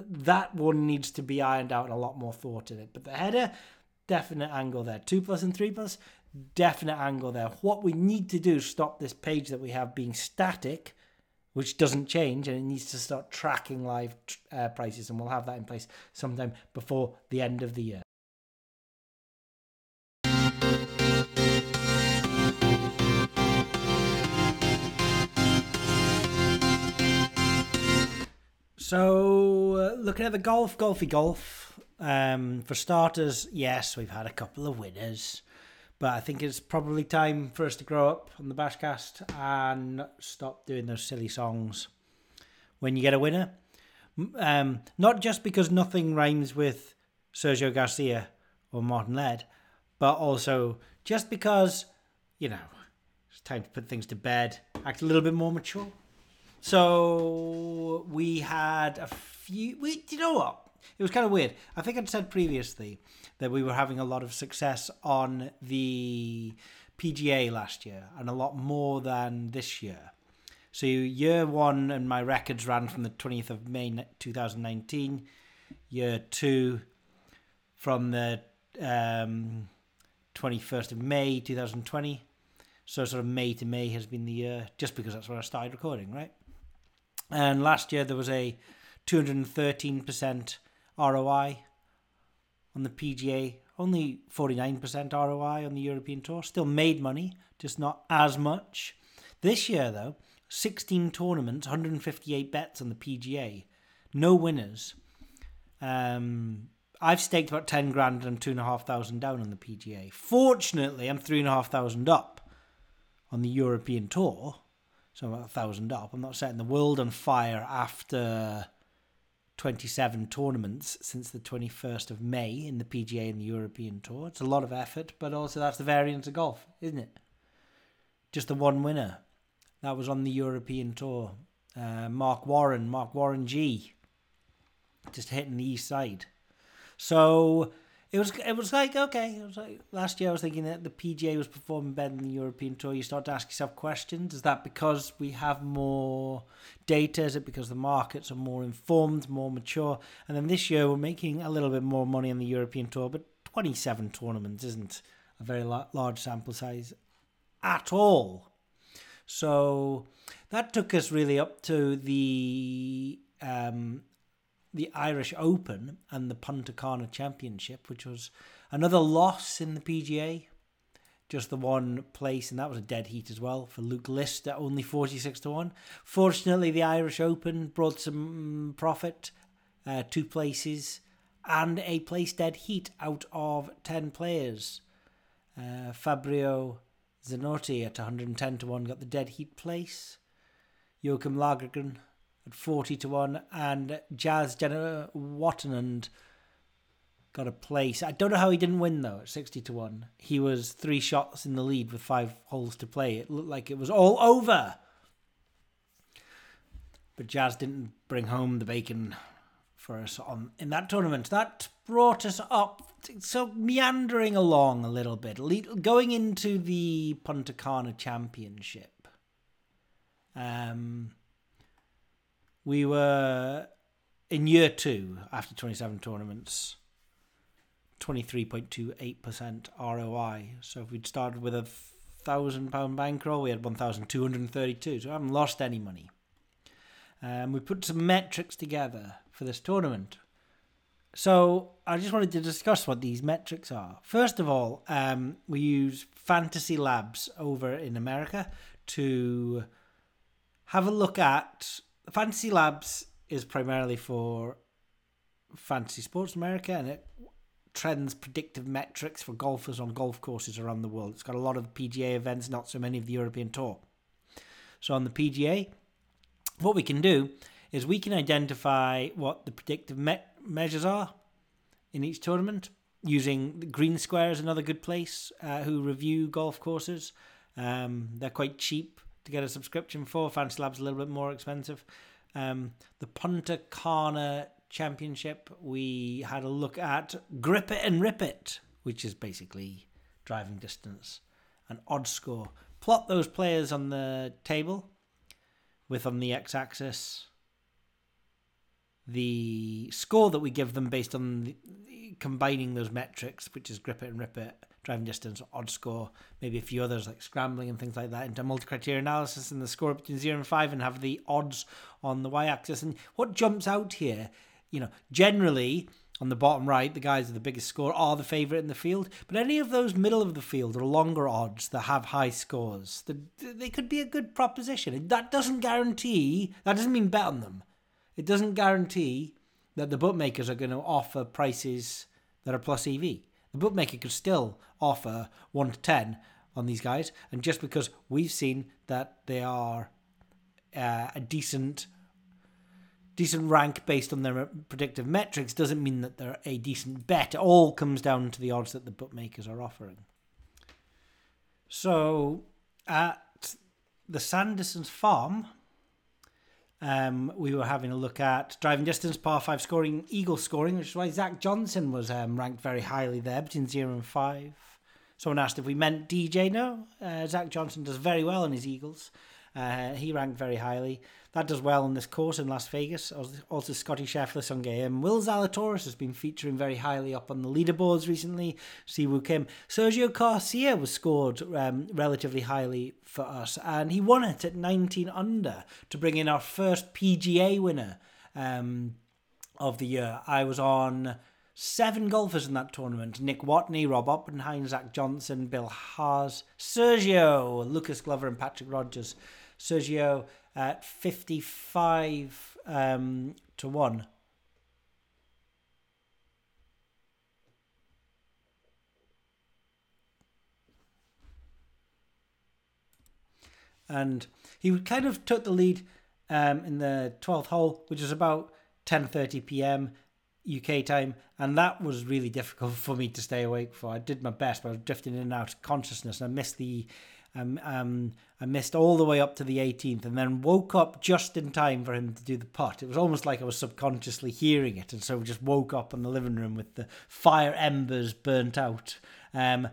that one needs to be ironed out and a lot more thought in it. But the header, definite angle there. 2+ and 3+, definite angle there. What we need to do is stop this page that we have being static, which doesn't change, and it needs to start tracking live prices, and we'll have that in place sometime before the end of the year. So, looking at the golf. For starters, yes, we've had a couple of winners, but I think it's probably time for us to grow up on the Bashcast and stop doing those silly songs when you get a winner. Not just because nothing rhymes with Sergio Garcia or Martin Laird, but also just because, you know, it's time to put things to bed, act a little bit more mature. So we had a few... do you know what? It was kind of weird. I think I'd said previously that we were having a lot of success on the PGA last year and a lot more than this year. So year one, and my records ran from the 20th of May 2019. Year two, from the 21st of May 2020. So sort of May to May has been the year, just because that's when I started recording, right? And last year there was a 213% ROI on the PGA, only 49% ROI on the European Tour. Still made money, just not as much. This year, though, 16 tournaments, 158 bets on the PGA. No winners. I've staked about 10 grand and I'm 2,500 down on the PGA. Fortunately, I'm 3,500 up on the European Tour. So I'm about 1,000 up. I'm not setting the world on fire after 27 tournaments since the 21st of May in the PGA and the European Tour. It's a lot of effort, but also that's the variance of golf, isn't it? Just the one winner. That was on the European Tour. Mark Warren G. Just hitting the east side. So It was like, last year I was thinking that the PGA was performing better than the European Tour. You start to ask yourself questions. Is that because we have more data? Is it because the markets are more informed, more mature? And then this year we're making a little bit more money on the European Tour, but 27 tournaments isn't a very large sample size at all. So that took us really up to the Irish Open and the Punta Cana Championship, which was another loss in the PGA, just the one place, and that was a dead heat as well for Luke List at only 46-1. Fortunately, the Irish Open brought some profit, 2 places, and a place dead heat out of 10 players. Fabio Zanotti at 110-1 got the dead heat place. Joachim Lagergren at 40-1, and Jazz Jenner Wattenand got a place. I don't know how he didn't win, though, at 60-1. He was 3 shots in the lead with 5 holes to play. It looked like it was all over. But Jazz didn't bring home the bacon for us in that tournament. That brought us up, so meandering along a little bit, going into the Punta Cana Championship. We were in year 2 after 27 tournaments, 23.28% ROI. So if we'd started with a £1,000 bankroll, we had 1,232. So I haven't lost any money. We put some metrics together for this tournament. So I just wanted to discuss what these metrics are. First of all, we use Fantasy Labs over in America to have a look at. Fantasy Labs is primarily for fantasy sports in America, and it trends predictive metrics for golfers on golf courses around the world. It's got a lot of PGA events, not so many of the European Tour. So on the PGA, what we can do is we can identify what the predictive measures are in each tournament using the Green Square is another good place who review golf courses. They're quite cheap to get a subscription for. Fantasy Labs a little bit more expensive. The Punta Cana Championship, we had a look at Grip It and Rip It, which is basically driving distance and odd score. Plot those players on the table with, on the x-axis, the score that we give them based on combining those metrics, which is Grip It and Rip It, driving distance, odd score, maybe a few others like scrambling and things like that, into multi-criteria analysis, and the score between 0 and 5, and have the odds on the y-axis. And what jumps out here, generally on the bottom right, the guys with the biggest score are the favourite in the field, but any of those middle of the field or longer odds that have high scores, they could be a good proposition. That doesn't mean bet on them. It doesn't guarantee that the bookmakers are going to offer prices that are plus EV. The bookmaker could still offer 1 to 10 on these guys, and just because we've seen that they are a decent rank based on their predictive metrics doesn't mean that they're a decent bet. It all comes down to the odds that the bookmakers are offering. So at the Sanderson's Farm, we were having a look at driving distance, par 5 scoring, eagle scoring, which is why Zach Johnson was ranked very highly there, between 0 and 5. Someone asked if we meant DJ. No, Zach Johnson does very well on his eagles. He ranked very highly. That does well on this course in Las Vegas. Also, Scotty Scheffler, Sung Jae Im. Will Zalatoris has been featuring very highly up on the leaderboards recently. Siwoo Kim. Sergio Garcia was scored relatively highly for us, and he won it at 19 under to bring in our first PGA winner of the year. I was on 7 golfers in that tournament. Nick Watney, Rob Oppenheim, Zach Johnson, Bill Haas, Sergio, Lucas Glover and Patrick Rogers. Sergio at 55 to 1. And he kind of took the lead in the 12th hole, which was about 10:30 p.m. UK time, and that was really difficult for me to stay awake for. I did my best, but I was drifting in and out of consciousness, and I missed all the way up to the 18th, and then woke up just in time for him to do the putt. It was almost like I was subconsciously hearing it, and so just woke up in the living room with the fire embers burnt out. And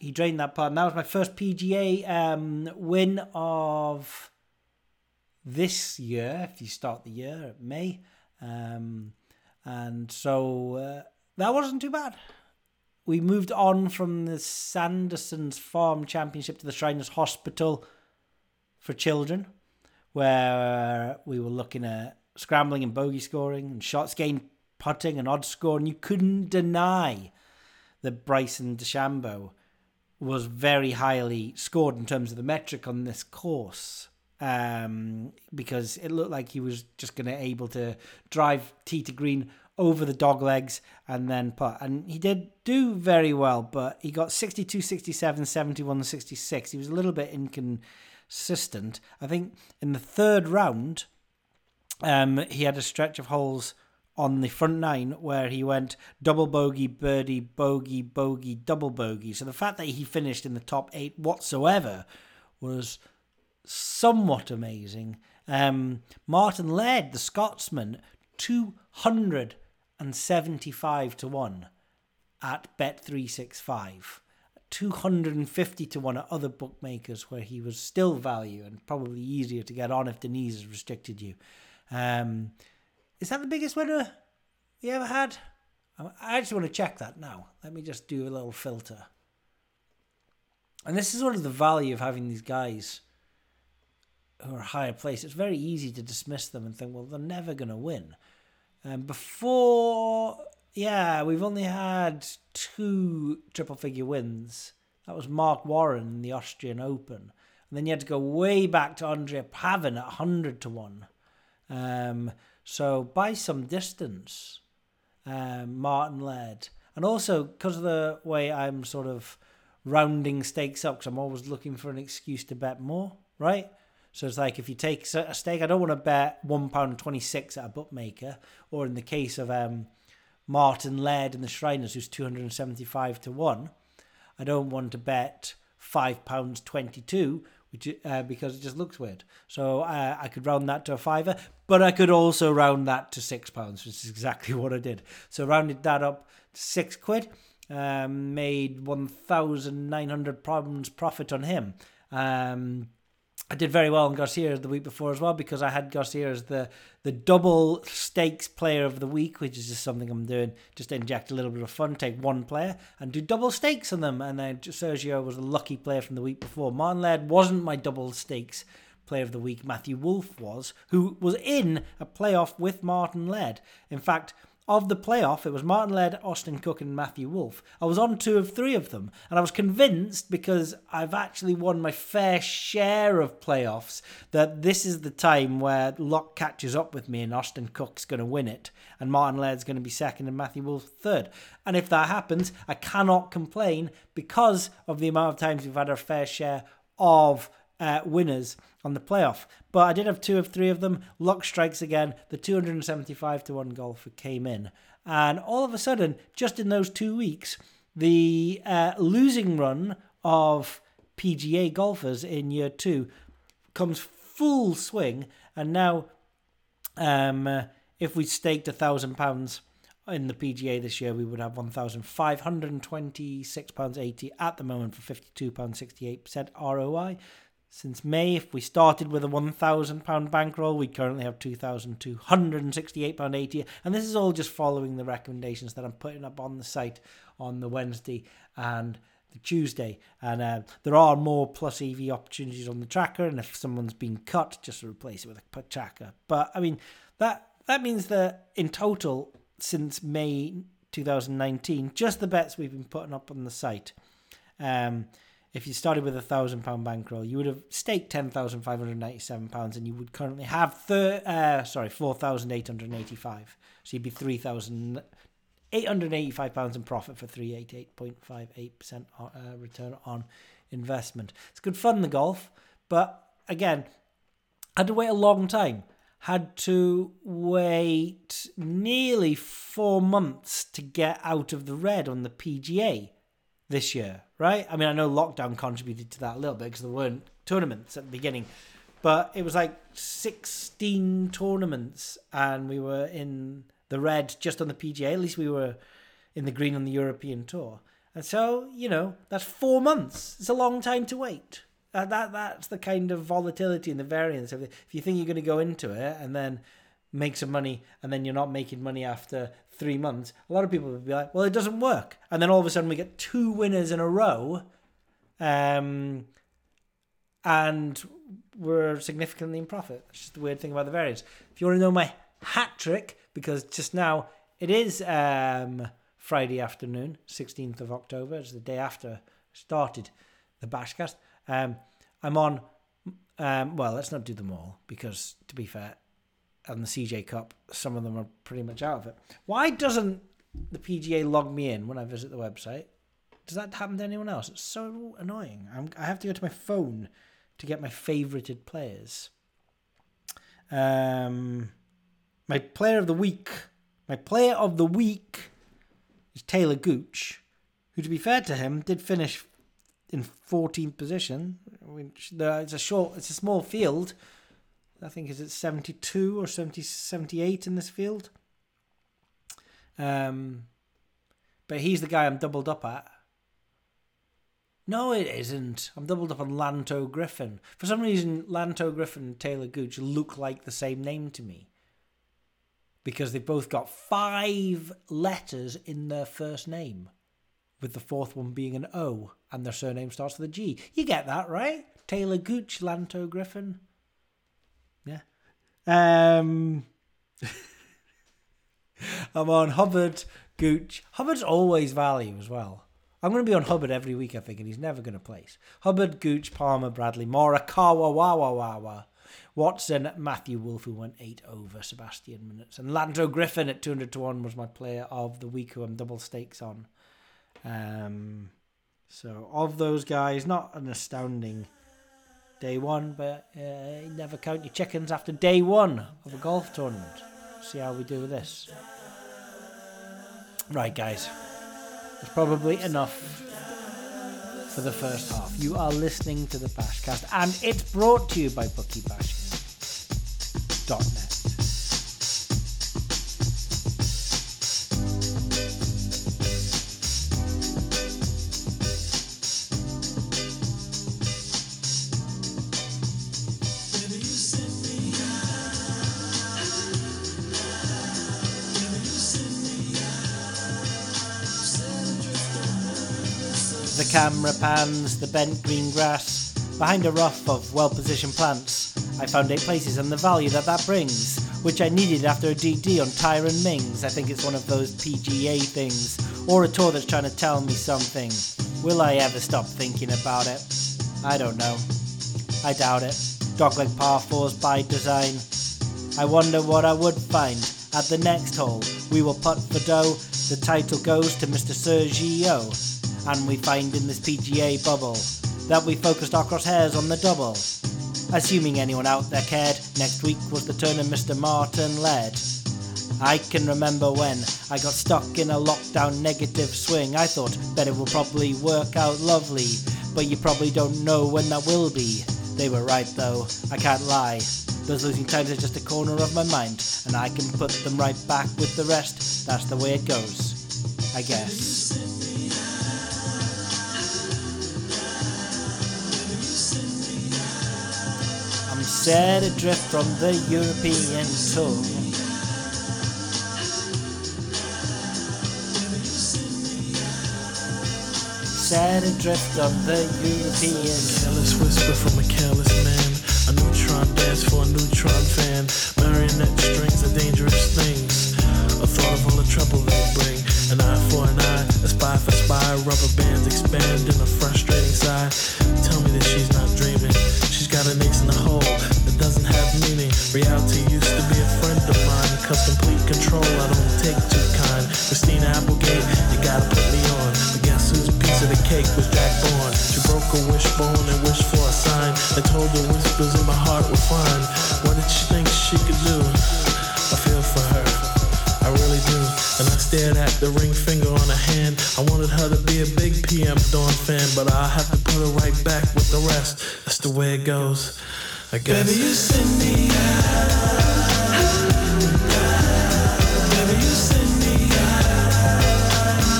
he drained that putt, and that was my first PGA win of this year, if you start the year at May. And so that wasn't too bad. We moved on from the Sanderson's Farm Championship to the Shriners Hospital for Children, where we were looking at scrambling and bogey scoring and shots gained, putting and odd score. And you couldn't deny that Bryson DeChambeau was very highly scored in terms of the metric on this course, because it looked like he was just going to be able to drive tee to green over the dog legs and then putt. And he did do very well, but he got 62, 67, 71, 66. He was a little bit consistent. I think in the third round, he had a stretch of holes on the front nine where he went double bogey, birdie, bogey, bogey, double bogey. So the fact that he finished in the top eight whatsoever was somewhat amazing. Martin Laird, the Scotsman, 275 to 1 at Bet365. 250 to 1 at other bookmakers where he was still value and probably easier to get on if Denise has restricted you. Is that the biggest winner we ever had? I actually want to check that now. Let me just do a little filter. And this is sort of the value of having these guys who are higher placed. It's very easy to dismiss them and think, well, they're never going to win. Before, we've only had two triple-figure wins. That was Mark Warren in the Austrian Open. And then you had to go way back to Andrea Pavin at 100 to 1. So by some distance, Martin led. And also, because of the way I'm sort of rounding stakes up, because I'm always looking for an excuse to bet more, right? So it's like if you take a stake, I don't want to bet £1.26 at a bookmaker, or in the case of Martin Laird in the Shriners, who's 275 to 1, I don't want to bet £5.22, which because it just looks weird. So I could round that to a fiver, but I could also round that to £6, which is exactly what I did. So rounded that up to £6, made 1,900 pounds profit on him. I did very well on Garcia the week before as well, because I had Garcia as the double stakes player of the week, which is just something I'm doing just to inject a little bit of fun. Take one player and do double stakes on them. And then Sergio was a lucky player from the week before. Martin Laird wasn't my double stakes player of the week. Matthew Wolff was, who was in a playoff with Martin Laird. In fact, of the playoff, it was Martin Laird, Austin Cook and Matthew Wolff. I was on two of three of them, and I was convinced, because I've actually won my fair share of playoffs, that this is the time where luck catches up with me and Austin Cook's going to win it and Martin Laird's going to be second and Matthew Wolff third. And if that happens, I cannot complain because of the amount of times we've had our fair share of winners on the playoff. But I did have two of three of them. Luck strikes again. The 275 to 1 golfer came in, and all of a sudden, just in those 2 weeks, the losing run of PGA golfers in year two comes full swing. And now if we staked £1,000 in the PGA this year, we would have £1,526.80 at the moment for 52.68% ROI. Since May, if we started with a £1,000 bankroll, we currently have £2,268.80. And this is all just following the recommendations that I'm putting up on the site on the Wednesday and the Tuesday. And there are more plus EV opportunities on the tracker. And if someone's been cut, just replace it with a tracker. But I mean, that means that in total, since May 2019, just the bets we've been putting up on the site, if you started with a £1,000 bankroll, you would have staked £10,597 and you would currently have £4,885. So you'd be £3,885 in profit for 388.58% return on investment. It's good fun, the golf. But again, I had to wait a long time. Had to wait nearly 4 months to get out of the red on the PGA this year, right? I mean, I know lockdown contributed to that a little bit because there weren't tournaments at the beginning, but it was like 16 tournaments and we were in the red just on the PGA. At least we were in the green on the European Tour. And so, you know, that's 4 months. It's a long time to wait. That's the kind of volatility and the variance. If you think you're going to go into it and then make some money and then you're not making money after 3 months, a lot of people would be like, well, it doesn't work. And then all of a sudden we get two winners in a row and we're significantly in profit. That's just the weird thing about the variance. If you want to know my hat trick, because just now it is Friday afternoon, 16th of October. It's the day after I started the Bashcast. I'm on, well, let's not do them all because, to be fair, on the CJ Cup, some of them are pretty much out of it. Why doesn't the PGA log me in when I visit the website? Does that happen to anyone else? It's so annoying. I have to go to my phone to get my favourited players. My player of the week. My player of the week is Taylor Gooch, who, to be fair to him, did finish in 14th position. Which, it's a small field. I think it's 72 or 78 in this field. But he's the guy I'm doubled up at. No, it isn't. I'm doubled up on Lanto Griffin. For some reason, Lanto Griffin and Taylor Gooch look like the same name to me, because they've both got 5 letters in their first name, with the fourth one being an O, and their surname starts with a G. You get that, right? Taylor Gooch, Lanto Griffin. Yeah. I'm on Hubbard Gooch. Hubbard's always value as well. I'm going to be on Hubbard every week, I think, and he's never going to place. Hubbard, Gooch, Palmer, Bradley, Morikawa, Watson, Matthew Wolff, who went 8 over Sebastian Minutes. And Lanto Griffin at 200-1 was my player of the week, who I'm double stakes on. So of those guys, not an astounding day one, but never count your chickens after day one of a golf tournament. See how we do with this. Right, guys. It's probably enough for the first half. You are listening to the Bashcast, and it's brought to you by bookiebashing.net. Camera pans the bent green grass. Behind a rough of well-positioned plants, I found 8 places and the value that brings, which I needed after a DD on Tyron Mings. I think it's one of those PGA things, or a tour that's trying to tell me something. Will I ever stop thinking about it? I don't know. I doubt it. Dogleg par fours by design. I wonder what I would find at the next hole. We will putt for dough. The title goes to Mr. Sergio. And we find in this PGA bubble that we focused our crosshairs on the double. Assuming anyone out there cared, next week was the turn of Mr. Martin Laird. I can remember when I got stuck in a lockdown negative swing. I thought, bet it will probably work out lovely, but you probably don't know when that will be. They were right though, I can't lie. Those losing times are just a corner of my mind, and I can put them right back with the rest. That's the way it goes, I guess. Set adrift from the European Tour. Set adrift on the European Tour. Careless whisper from a careless man. A neutron dance for a neutron fan. Marionette strings are dangerous things. A thought of all the trouble they bring. An eye for an eye, a spy for spy. Rubber bands expand in a frustrating sigh. Tell me that she's not dreaming. Got an ace in the hole that doesn't have meaning. Reality used to be a friend of mine, 'cause complete control I don't take too kind. Christina Applegate, you gotta put me on. But guess whose piece of the cake was Jack Bourne? She broke a wishbone and wished for a sign. I told her whispers in my heart were fine. What did she think she could do? I feel for her, I really do. And I stared at the ring finger on her hand. I wanted her to be a big PM Dawn fan, but I'll have to put her right back with the rest. That's the way it goes, I guess. Baby, you send me out. Baby, you send me out.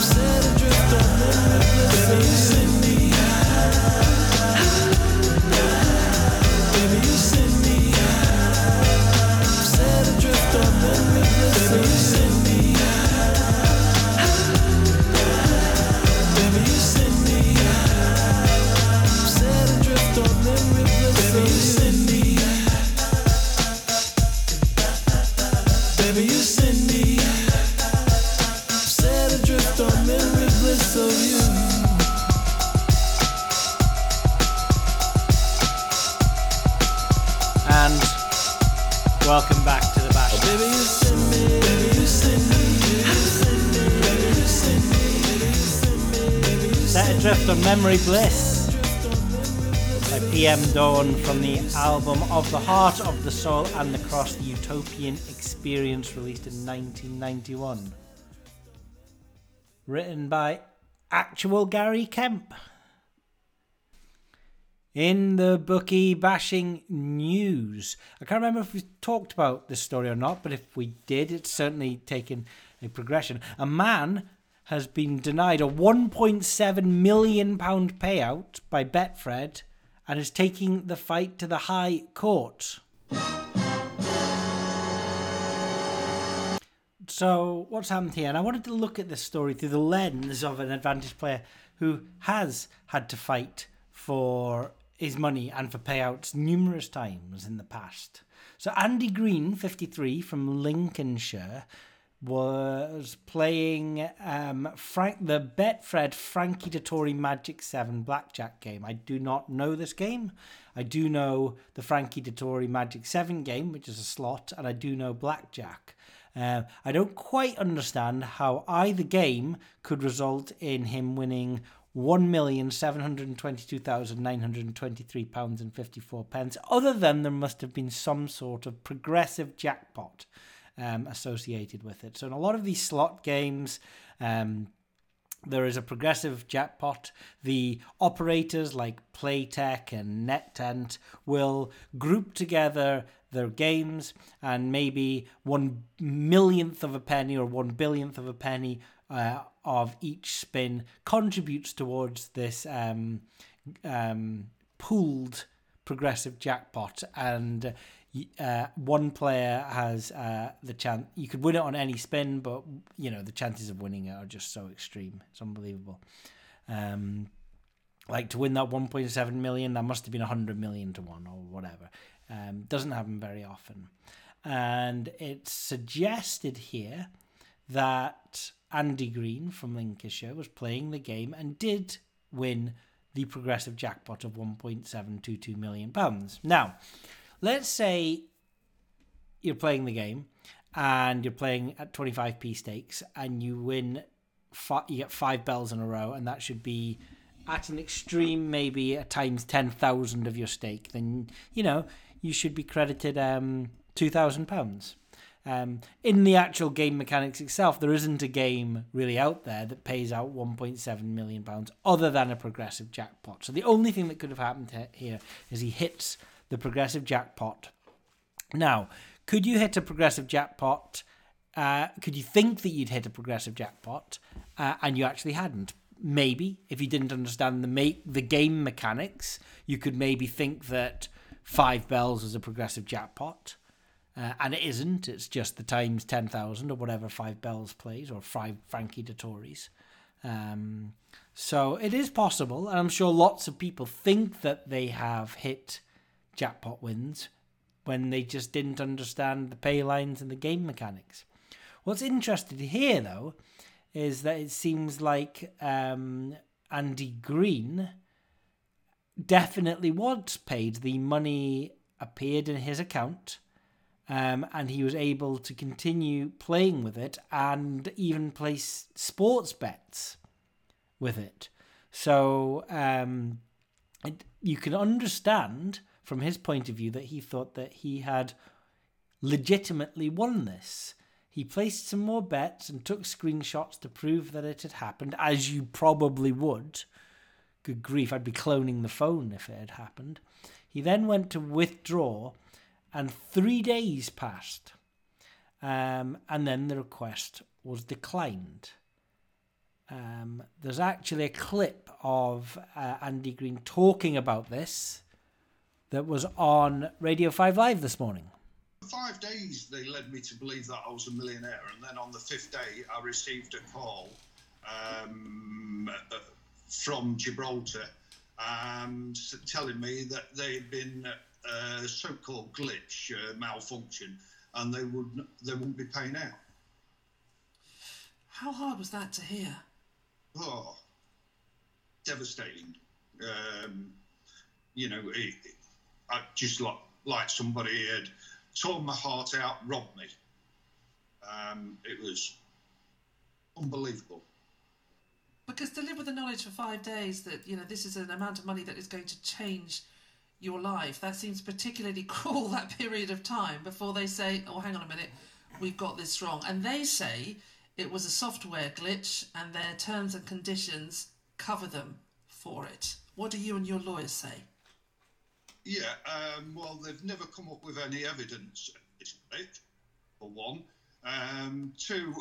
Set adrift on the river. Baby, you send me out. Baby, you send me out. Set adrift on the river. Baby, you send me out. Baby, you send me out. Set adrift on the river. Baby, you send me. Baby, you send me. Set adrift on memory bliss of you. And welcome back to the Bashcast. Baby, you send me. Baby, you send me. Set adrift on memory bliss. by PM Dawn from the album Of the Heart, Of the Soul and the Cross, The Utopian Experience, released in 1991. Written by actual Gary Kemp. In the bookie bashing news, I can't remember if we talked about this story or not, but if we did, it's certainly taken a progression. A man has been denied a £1.7 million payout by Betfred and is taking the fight to the High Court. So, what's happened here? And I wanted to look at this story through the lens of an advantage player who has had to fight for his money and for payouts numerous times in the past. So, Andy Green, 53, from Lincolnshire, was playing the Betfred Frankie Dettori Magic 7 blackjack game. I do not know this game. I do know the Frankie Dettori Magic 7 game, which is a slot, and I do know blackjack. I don't quite understand how either game could result in him winning £1,722,923.54, other than there must have been some sort of progressive jackpot associated with it. So in a lot of these slot games, there is a progressive jackpot. The operators like Playtech and NetTent will group together their games, and maybe 1 millionth of a penny or 1 billionth of a penny of each spin contributes towards this pooled progressive jackpot. And one player has the chance. You could win it on any spin, but you know the chances of winning it are just so extreme. It's unbelievable. Like to win that 1.7 million, that must have been 100 million to one or whatever. Doesn't happen very often. And it's suggested here that Andy Green from Lincolnshire was playing the game and did win the progressive jackpot of £1.722 million. Now, let's say you're playing the game and you're playing at 25p stakes and you win, you get five bells in a row, and that should be at an extreme, maybe a times 10,000 of your stake. Then, you know, you should be credited £2,000. In the actual game mechanics itself, there isn't a game really out there that pays out £1.7 million other than a progressive jackpot. So the only thing that could have happened here is he hits the progressive jackpot. Now, could you hit a progressive jackpot? Could you think that you'd hit a progressive jackpot and you actually hadn't? Maybe, if you didn't understand the game mechanics, you could maybe think that five bells is a progressive jackpot. And it isn't. It's just the times 10,000 or whatever five bells plays, or five Frankie Dettori's. So it is possible, and I'm sure lots of people think that they have hit jackpot wins when they just didn't understand the pay lines and the game mechanics. What's interesting here, though, is that it seems like Andy Green definitely was paid. The money appeared in his account, and he was able to continue playing with it and even place sports bets with it. So you can understand from his point of view that he thought that he had legitimately won this. He placed some more bets and took screenshots to prove that it had happened, as you probably would. Good grief, I'd be cloning the phone if it had happened. He then went to withdraw, and 3 days passed. And then the request was declined. There's actually a clip of Andy Green talking about this that was on Radio 5 Live this morning. 5 days they led me to believe that I was a millionaire, and then on the fifth day I received a call from Gibraltar telling me that there had been a so-called glitch, malfunction, and they wouldn't be paying out. How hard was that to hear? Oh, devastating. I just like somebody had tore my heart out, robbed me. It was unbelievable. Because to live with the knowledge for 5 days that, you know, this is an amount of money that is going to change your life. That seems particularly cruel, that period of time before they say, oh, hang on a minute, we've got this wrong. And they say it was a software glitch and their terms and conditions cover them for it. What do you and your lawyers say? Yeah, well, they've never come up with any evidence of this glitch, for one. Two,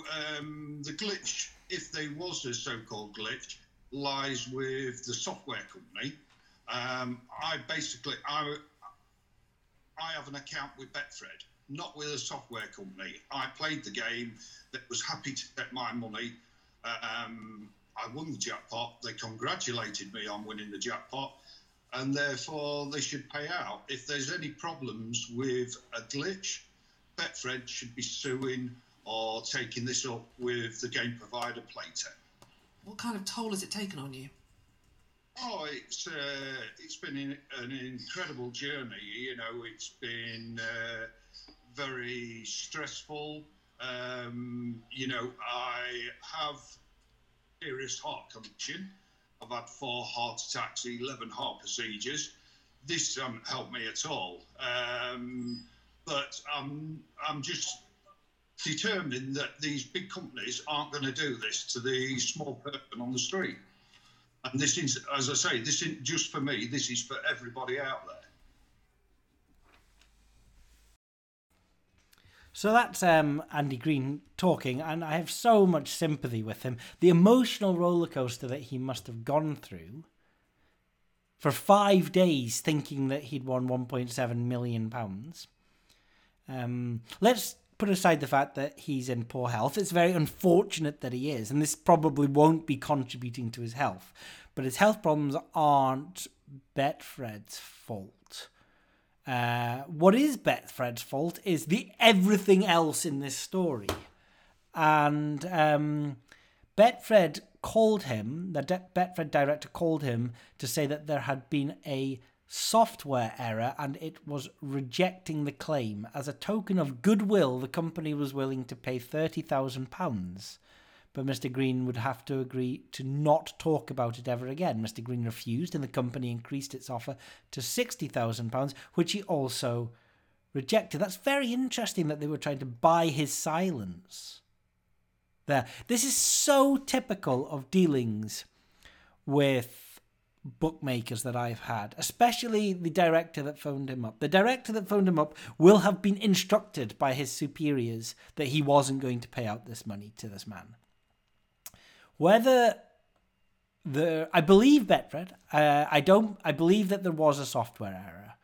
the glitch, if there was a so-called glitch, lies with the software company. I have an account with Betfred, not with a software company. I played the game, that was happy to get my money. I won the jackpot. They congratulated me on winning the jackpot, and therefore they should pay out. If there's any problems with a glitch, Betfred should be suing or taking this up with the game provider Playtech. What kind of toll has it taken on you? Oh, it's been an incredible journey. You know, it's been very stressful. You know, I have serious heart condition. I've had 4 heart attacks, 11 heart procedures. This hasn't helped me at all. But I'm just determined that these big companies aren't going to do this to the small person on the street. And this is, as I say, this isn't just for me. This is for everybody out there. So that's Andy Green talking, and I have so much sympathy with him. The emotional rollercoaster that he must have gone through for 5 days thinking that he'd won £1.7 million. Let's put aside the fact that he's in poor health. It's very unfortunate that he is, and this probably won't be contributing to his health. But his health problems aren't Betfred's fault. What is Betfred's fault is the everything else in this story. And Betfred called him, the Betfred director called him to say that there had been a software error and it was rejecting the claim. As a token of goodwill, the company was willing to pay £30,000, but Mr. Green would have to agree to not talk about it ever again. Mr. Green refused, and the company increased its offer to £60,000, which he also rejected. That's very interesting that they were trying to buy his silence there. This is so typical of dealings with bookmakers that I've had, especially the director that phoned him up. The director that phoned him up will have been instructed by his superiors that he wasn't going to pay out this money to this man. I believe Betfred. I don't. I believe that there was a software error.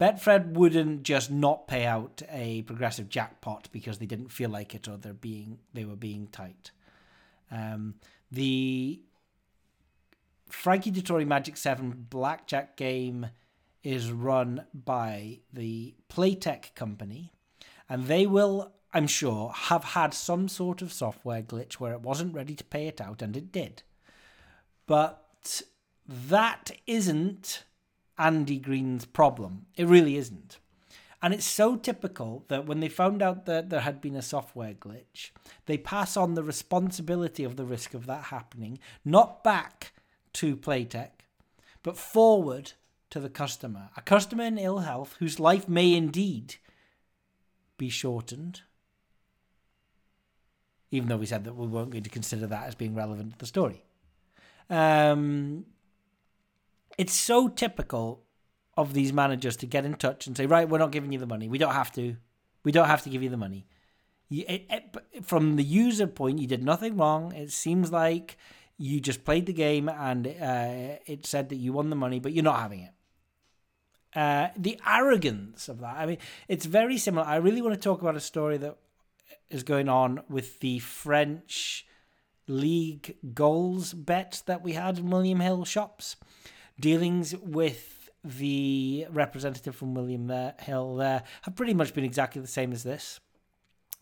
Betfred wouldn't just not pay out a progressive jackpot because they didn't feel like it or they were being tight. The Frankie Dettori Magic 7 blackjack game is run by the Playtech company, and they will, I'm sure, have had some sort of software glitch where it wasn't ready to pay it out, and it did. But that isn't Andy Green's problem. It really isn't. And it's so typical that when they found out that there had been a software glitch, they pass on the responsibility of the risk of that happening, not back to Playtech, but forward to the customer. A customer in ill health whose life may indeed be shortened, even though we said that we weren't going to consider that as being relevant to the story. It's so typical of these managers to get in touch and say, right, we're not giving you the money. We don't have to give you the money. From the user point, you did nothing wrong. It seems like you just played the game and it said that you won the money, but you're not having it. The arrogance of that. I mean, it's very similar. I really want to talk about a story that is going on with the French League goals bet that we had in William Hill shops. Dealings with the representative from William Hill there have pretty much been exactly the same as this,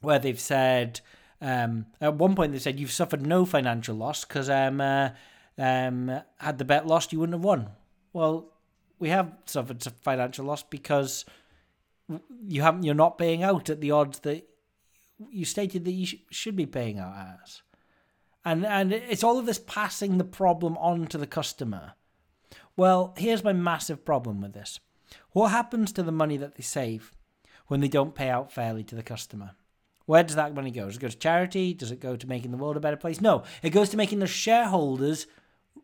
where they've said, at one point they said, you've suffered no financial loss because had the bet lost, you wouldn't have won. Well, we have suffered financial loss because you're not paying out at the odds that you stated that you should be paying out at. And it's all of this passing the problem on to the customer. Well, here's my massive problem with this. What happens to the money that they save when they don't pay out fairly to the customer? Where does that money go? Does it go to charity? Does it go to making the world a better place? No, it goes to making the shareholders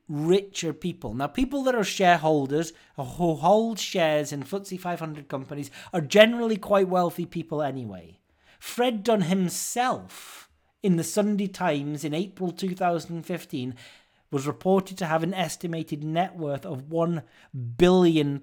richer people. Now, people that are shareholders or who hold shares in FTSE 500 companies are generally quite wealthy people anyway. Fred Dunn himself, in the Sunday Times in April 2015, was reported to have an estimated net worth of £1 billion.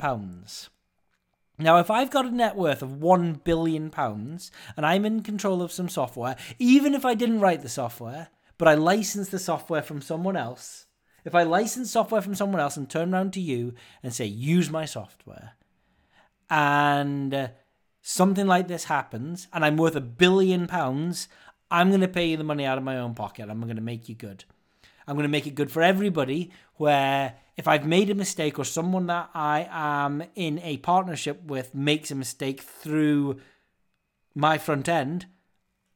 Now, if I've got a net worth of £1 billion and I'm in control of some software, even if I didn't write the software, but I license the software from someone else, if I license software from someone else and turn around to you and say, use my software, and something like this happens, and I'm worth £1 billion, I'm going to pay you the money out of my own pocket. I'm going to make you good. I'm going to make it good for everybody, where if I've made a mistake or someone that I am in a partnership with makes a mistake through my front end,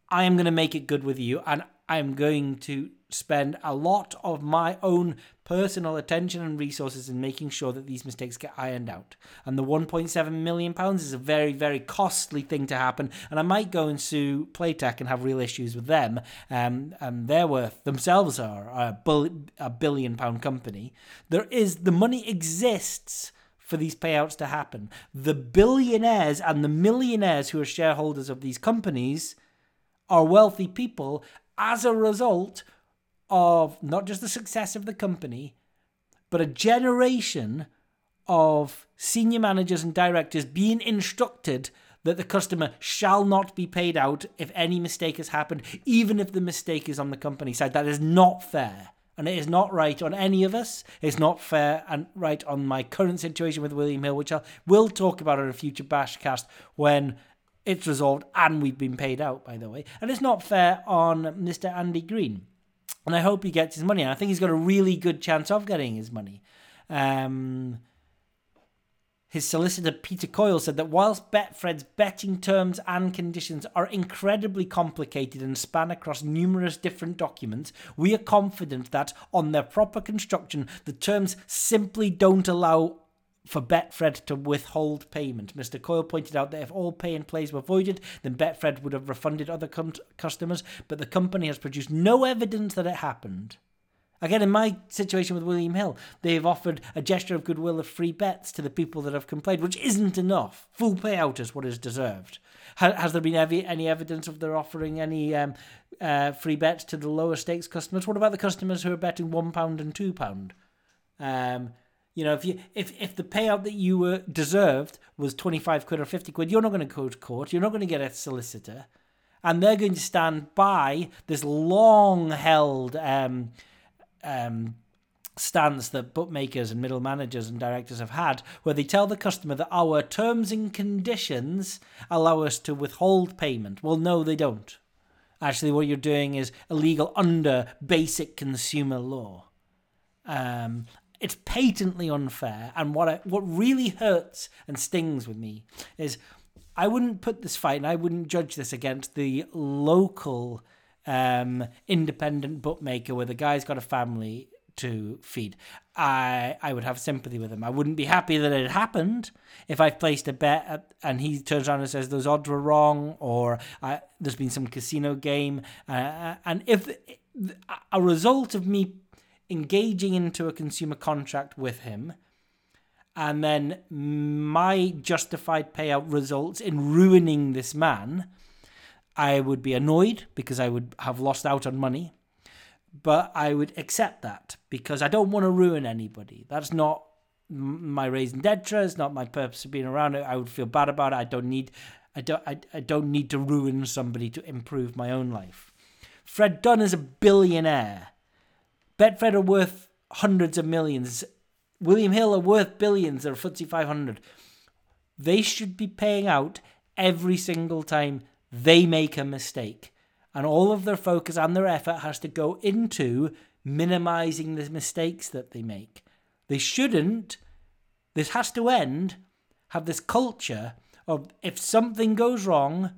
I am going to make it good with you, and I'm going to spend a lot of my own personal attention and resources in making sure that these mistakes get ironed out. And the £1.7 million is a very, very costly thing to happen. And I might go and sue Playtech and have real issues with them. And they're worth themselves are a £1 billion company. There is, the money exists for these payouts to happen. The billionaires and the millionaires who are shareholders of these companies are wealthy people as a result of not just the success of the company, but a generation of senior managers and directors being instructed that the customer shall not be paid out if any mistake has happened, even if the mistake is on the company side. That is not fair. And it is not right on any of us. It's not fair and right on my current situation with William Hill, which I will talk about in a future Bashcast when it's resolved and we've been paid out, by the way. And it's not fair on Mr. Andy Green. And I hope he gets his money. And I think he's got a really good chance of getting his money. His solicitor, Peter Coyle, said that whilst Betfred's betting terms and conditions are incredibly complicated and span across numerous different documents, we are confident that, on their proper construction, the terms simply don't allow for Betfred to withhold payment. Mr. Coyle pointed out that if all pay and plays were voided, then Betfred would have refunded other customers, but the company has produced no evidence that it happened. Again, in my situation with William Hill, they've offered a gesture of goodwill of free bets to the people that have complained, which isn't enough. Full payout is what is deserved. Has there been any evidence of their offering any free bets to the lower stakes customers? What about the customers who are betting £1 and £2? You know, if the payout that you were deserved was 25 quid or 50 quid, you're not going to go to court. You're not going to get a solicitor. And they're going to stand by this long-held stance that bookmakers and middle managers and directors have had, where they tell the customer that our terms and conditions allow us to withhold payment. Well, no, they don't. Actually, what you're doing is illegal under basic consumer law. It's patently unfair, and what really hurts and stings with me is I wouldn't put this fight and I wouldn't judge this against the local independent bookmaker where the guy's got a family to feed. I would have sympathy with him. I wouldn't be happy that it happened if I've placed a bet and he turns around and says those odds were wrong or there's been some casino game. And if a result of me engaging into a consumer contract with him, and then my justified payout results in ruining this man, I would be annoyed because I would have lost out on money, but I would accept that because I don't want to ruin anybody. That's not my raison d'etre. It's not my purpose of being around it. I would feel bad about it. I don't need to ruin somebody to improve my own life. Fred Dunn is a billionaire. Betfred are worth hundreds of millions. William Hill are worth billions. They're FTSE 500. They should be paying out every single time they make a mistake. And all of their focus and their effort has to go into minimizing the mistakes that they make. They shouldn't, this has to end, have this culture of if something goes wrong,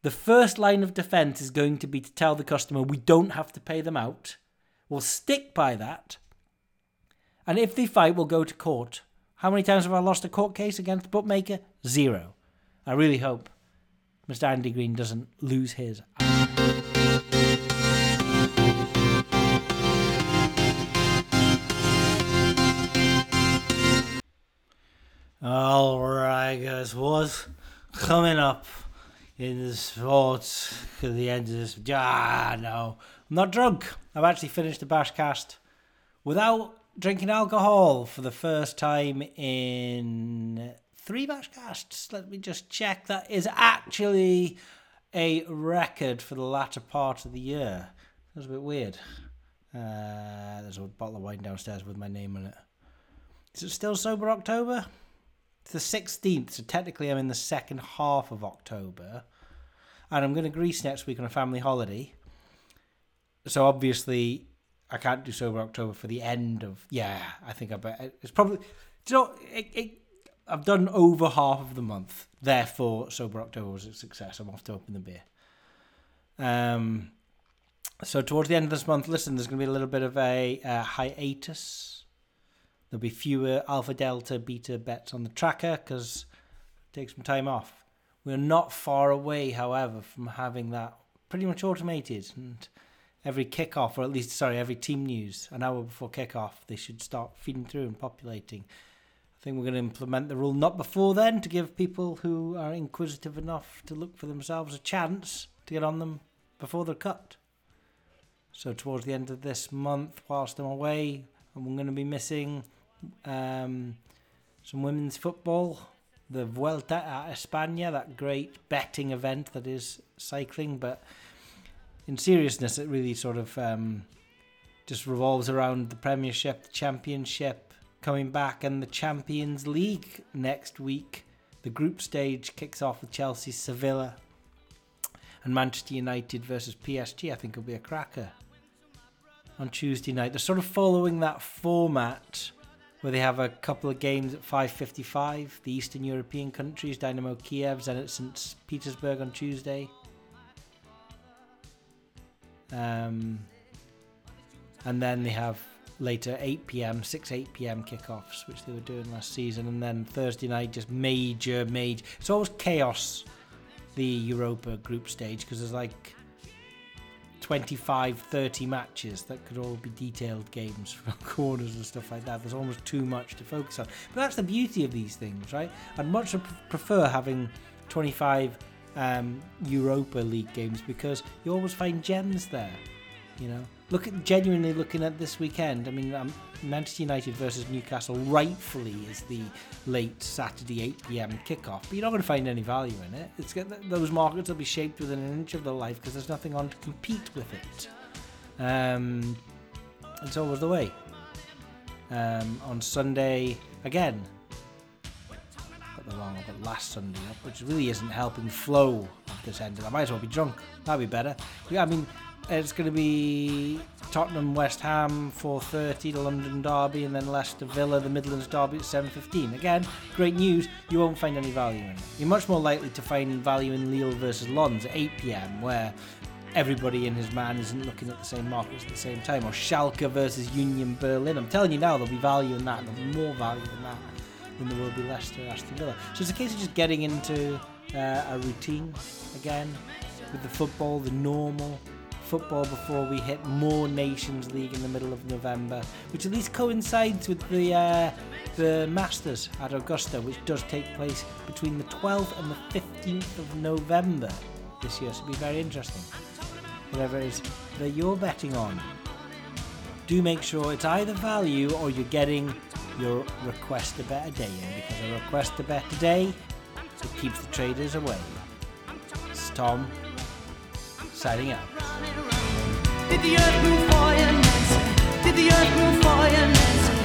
the first line of defense is going to be to tell the customer we don't have to pay them out. We'll stick by that. And if they fight, we'll go to court. How many times have I lost a court case against the bookmaker? Zero. I really hope Mr. Andy Green doesn't lose his. All right, guys, what's coming up in the sports at the end of this? No, I'm not drunk. I've actually finished the Bashcast without drinking alcohol for the first time in 3 Bashcasts. Let me just check. That is actually a record for the latter part of the year. That's a bit weird. There's a bottle of wine downstairs with my name on it. Is it still Sober October? It's the 16th, so technically I'm in the second half of October. And I'm going to Greece next week on a family holiday. So obviously I can't do Sober October for the end of... Yeah, I think I bet... It's probably... Do you know, I've done over half of the month. Therefore, Sober October was a success. I'm off to open the beer. So towards the end of this month, listen, there's going to be a little bit of a hiatus. There'll be fewer alpha, delta, beta bets on the tracker because take some time off. We're not far away, however, from having that pretty much automated, and every kickoff, or at least, every team news, an hour before kickoff, they should start feeding through and populating. I think we're going to implement the rule not before then to give people who are inquisitive enough to look for themselves a chance to get on them before they're cut. So towards the end of this month, whilst I'm away, I'm going to be missing some women's football, the Vuelta a España, that great betting event that is cycling, but in seriousness, it really sort of just revolves around the Premiership, the Championship coming back, and the Champions League next week. The group stage kicks off with Chelsea, Sevilla, and Manchester United versus PSG. I think it'll be a cracker on Tuesday night. They're sort of following that format where they have a couple of games at 5:55. The Eastern European countries, Dynamo Kiev, Zenit St. Petersburg on Tuesday. And then they have later 8 p.m, 6-8 p.m. kickoffs, which they were doing last season, and then Thursday night just major. It's always chaos, the Europa group stage, because there's like 25-30 matches that could all be detailed games from corners and stuff like that. There's almost too much to focus on, but that's the beauty of these things, right? I'd much prefer having 25 Europa League games, because you always find gems there, you know. Looking at this weekend, I mean, Manchester United versus Newcastle rightfully is the late Saturday 8 p.m. kickoff, but you're not going to find any value in it. It's those markets will be shaped within an inch of their life because there's nothing on to compete with it. It's always the way. On Sunday again. But last Sunday, which really isn't helping flow at this end. I might as well be drunk. That'd be better. Yeah, I mean, it's going to be Tottenham, West Ham, 4:30, the London derby, and then Leicester Villa, the Midlands derby at 7:15. Again, great news. You won't find any value in it. You're much more likely to find value in Lille versus Lons at 8 p.m, where everybody in his man isn't looking at the same markets at the same time. Or Schalke versus Union Berlin. I'm telling you now, there'll be value in that. There'll be more value in that than there will be Leicester, Aston Villa. So it's a case of just getting into a routine again with the football, the normal football, before we hit more Nations League in the middle of November, which at least coincides with the Masters at Augusta, which does take place between the 12th and the 15th of November this year. So it'll be very interesting. Whatever it is that you're betting on, do make sure it's either value or you're getting your request a better day in, because a request a better day, it keeps the traders away. It's Tom signing out. Did the earth move for you, Nancy? Did the earth move for you, Nancy?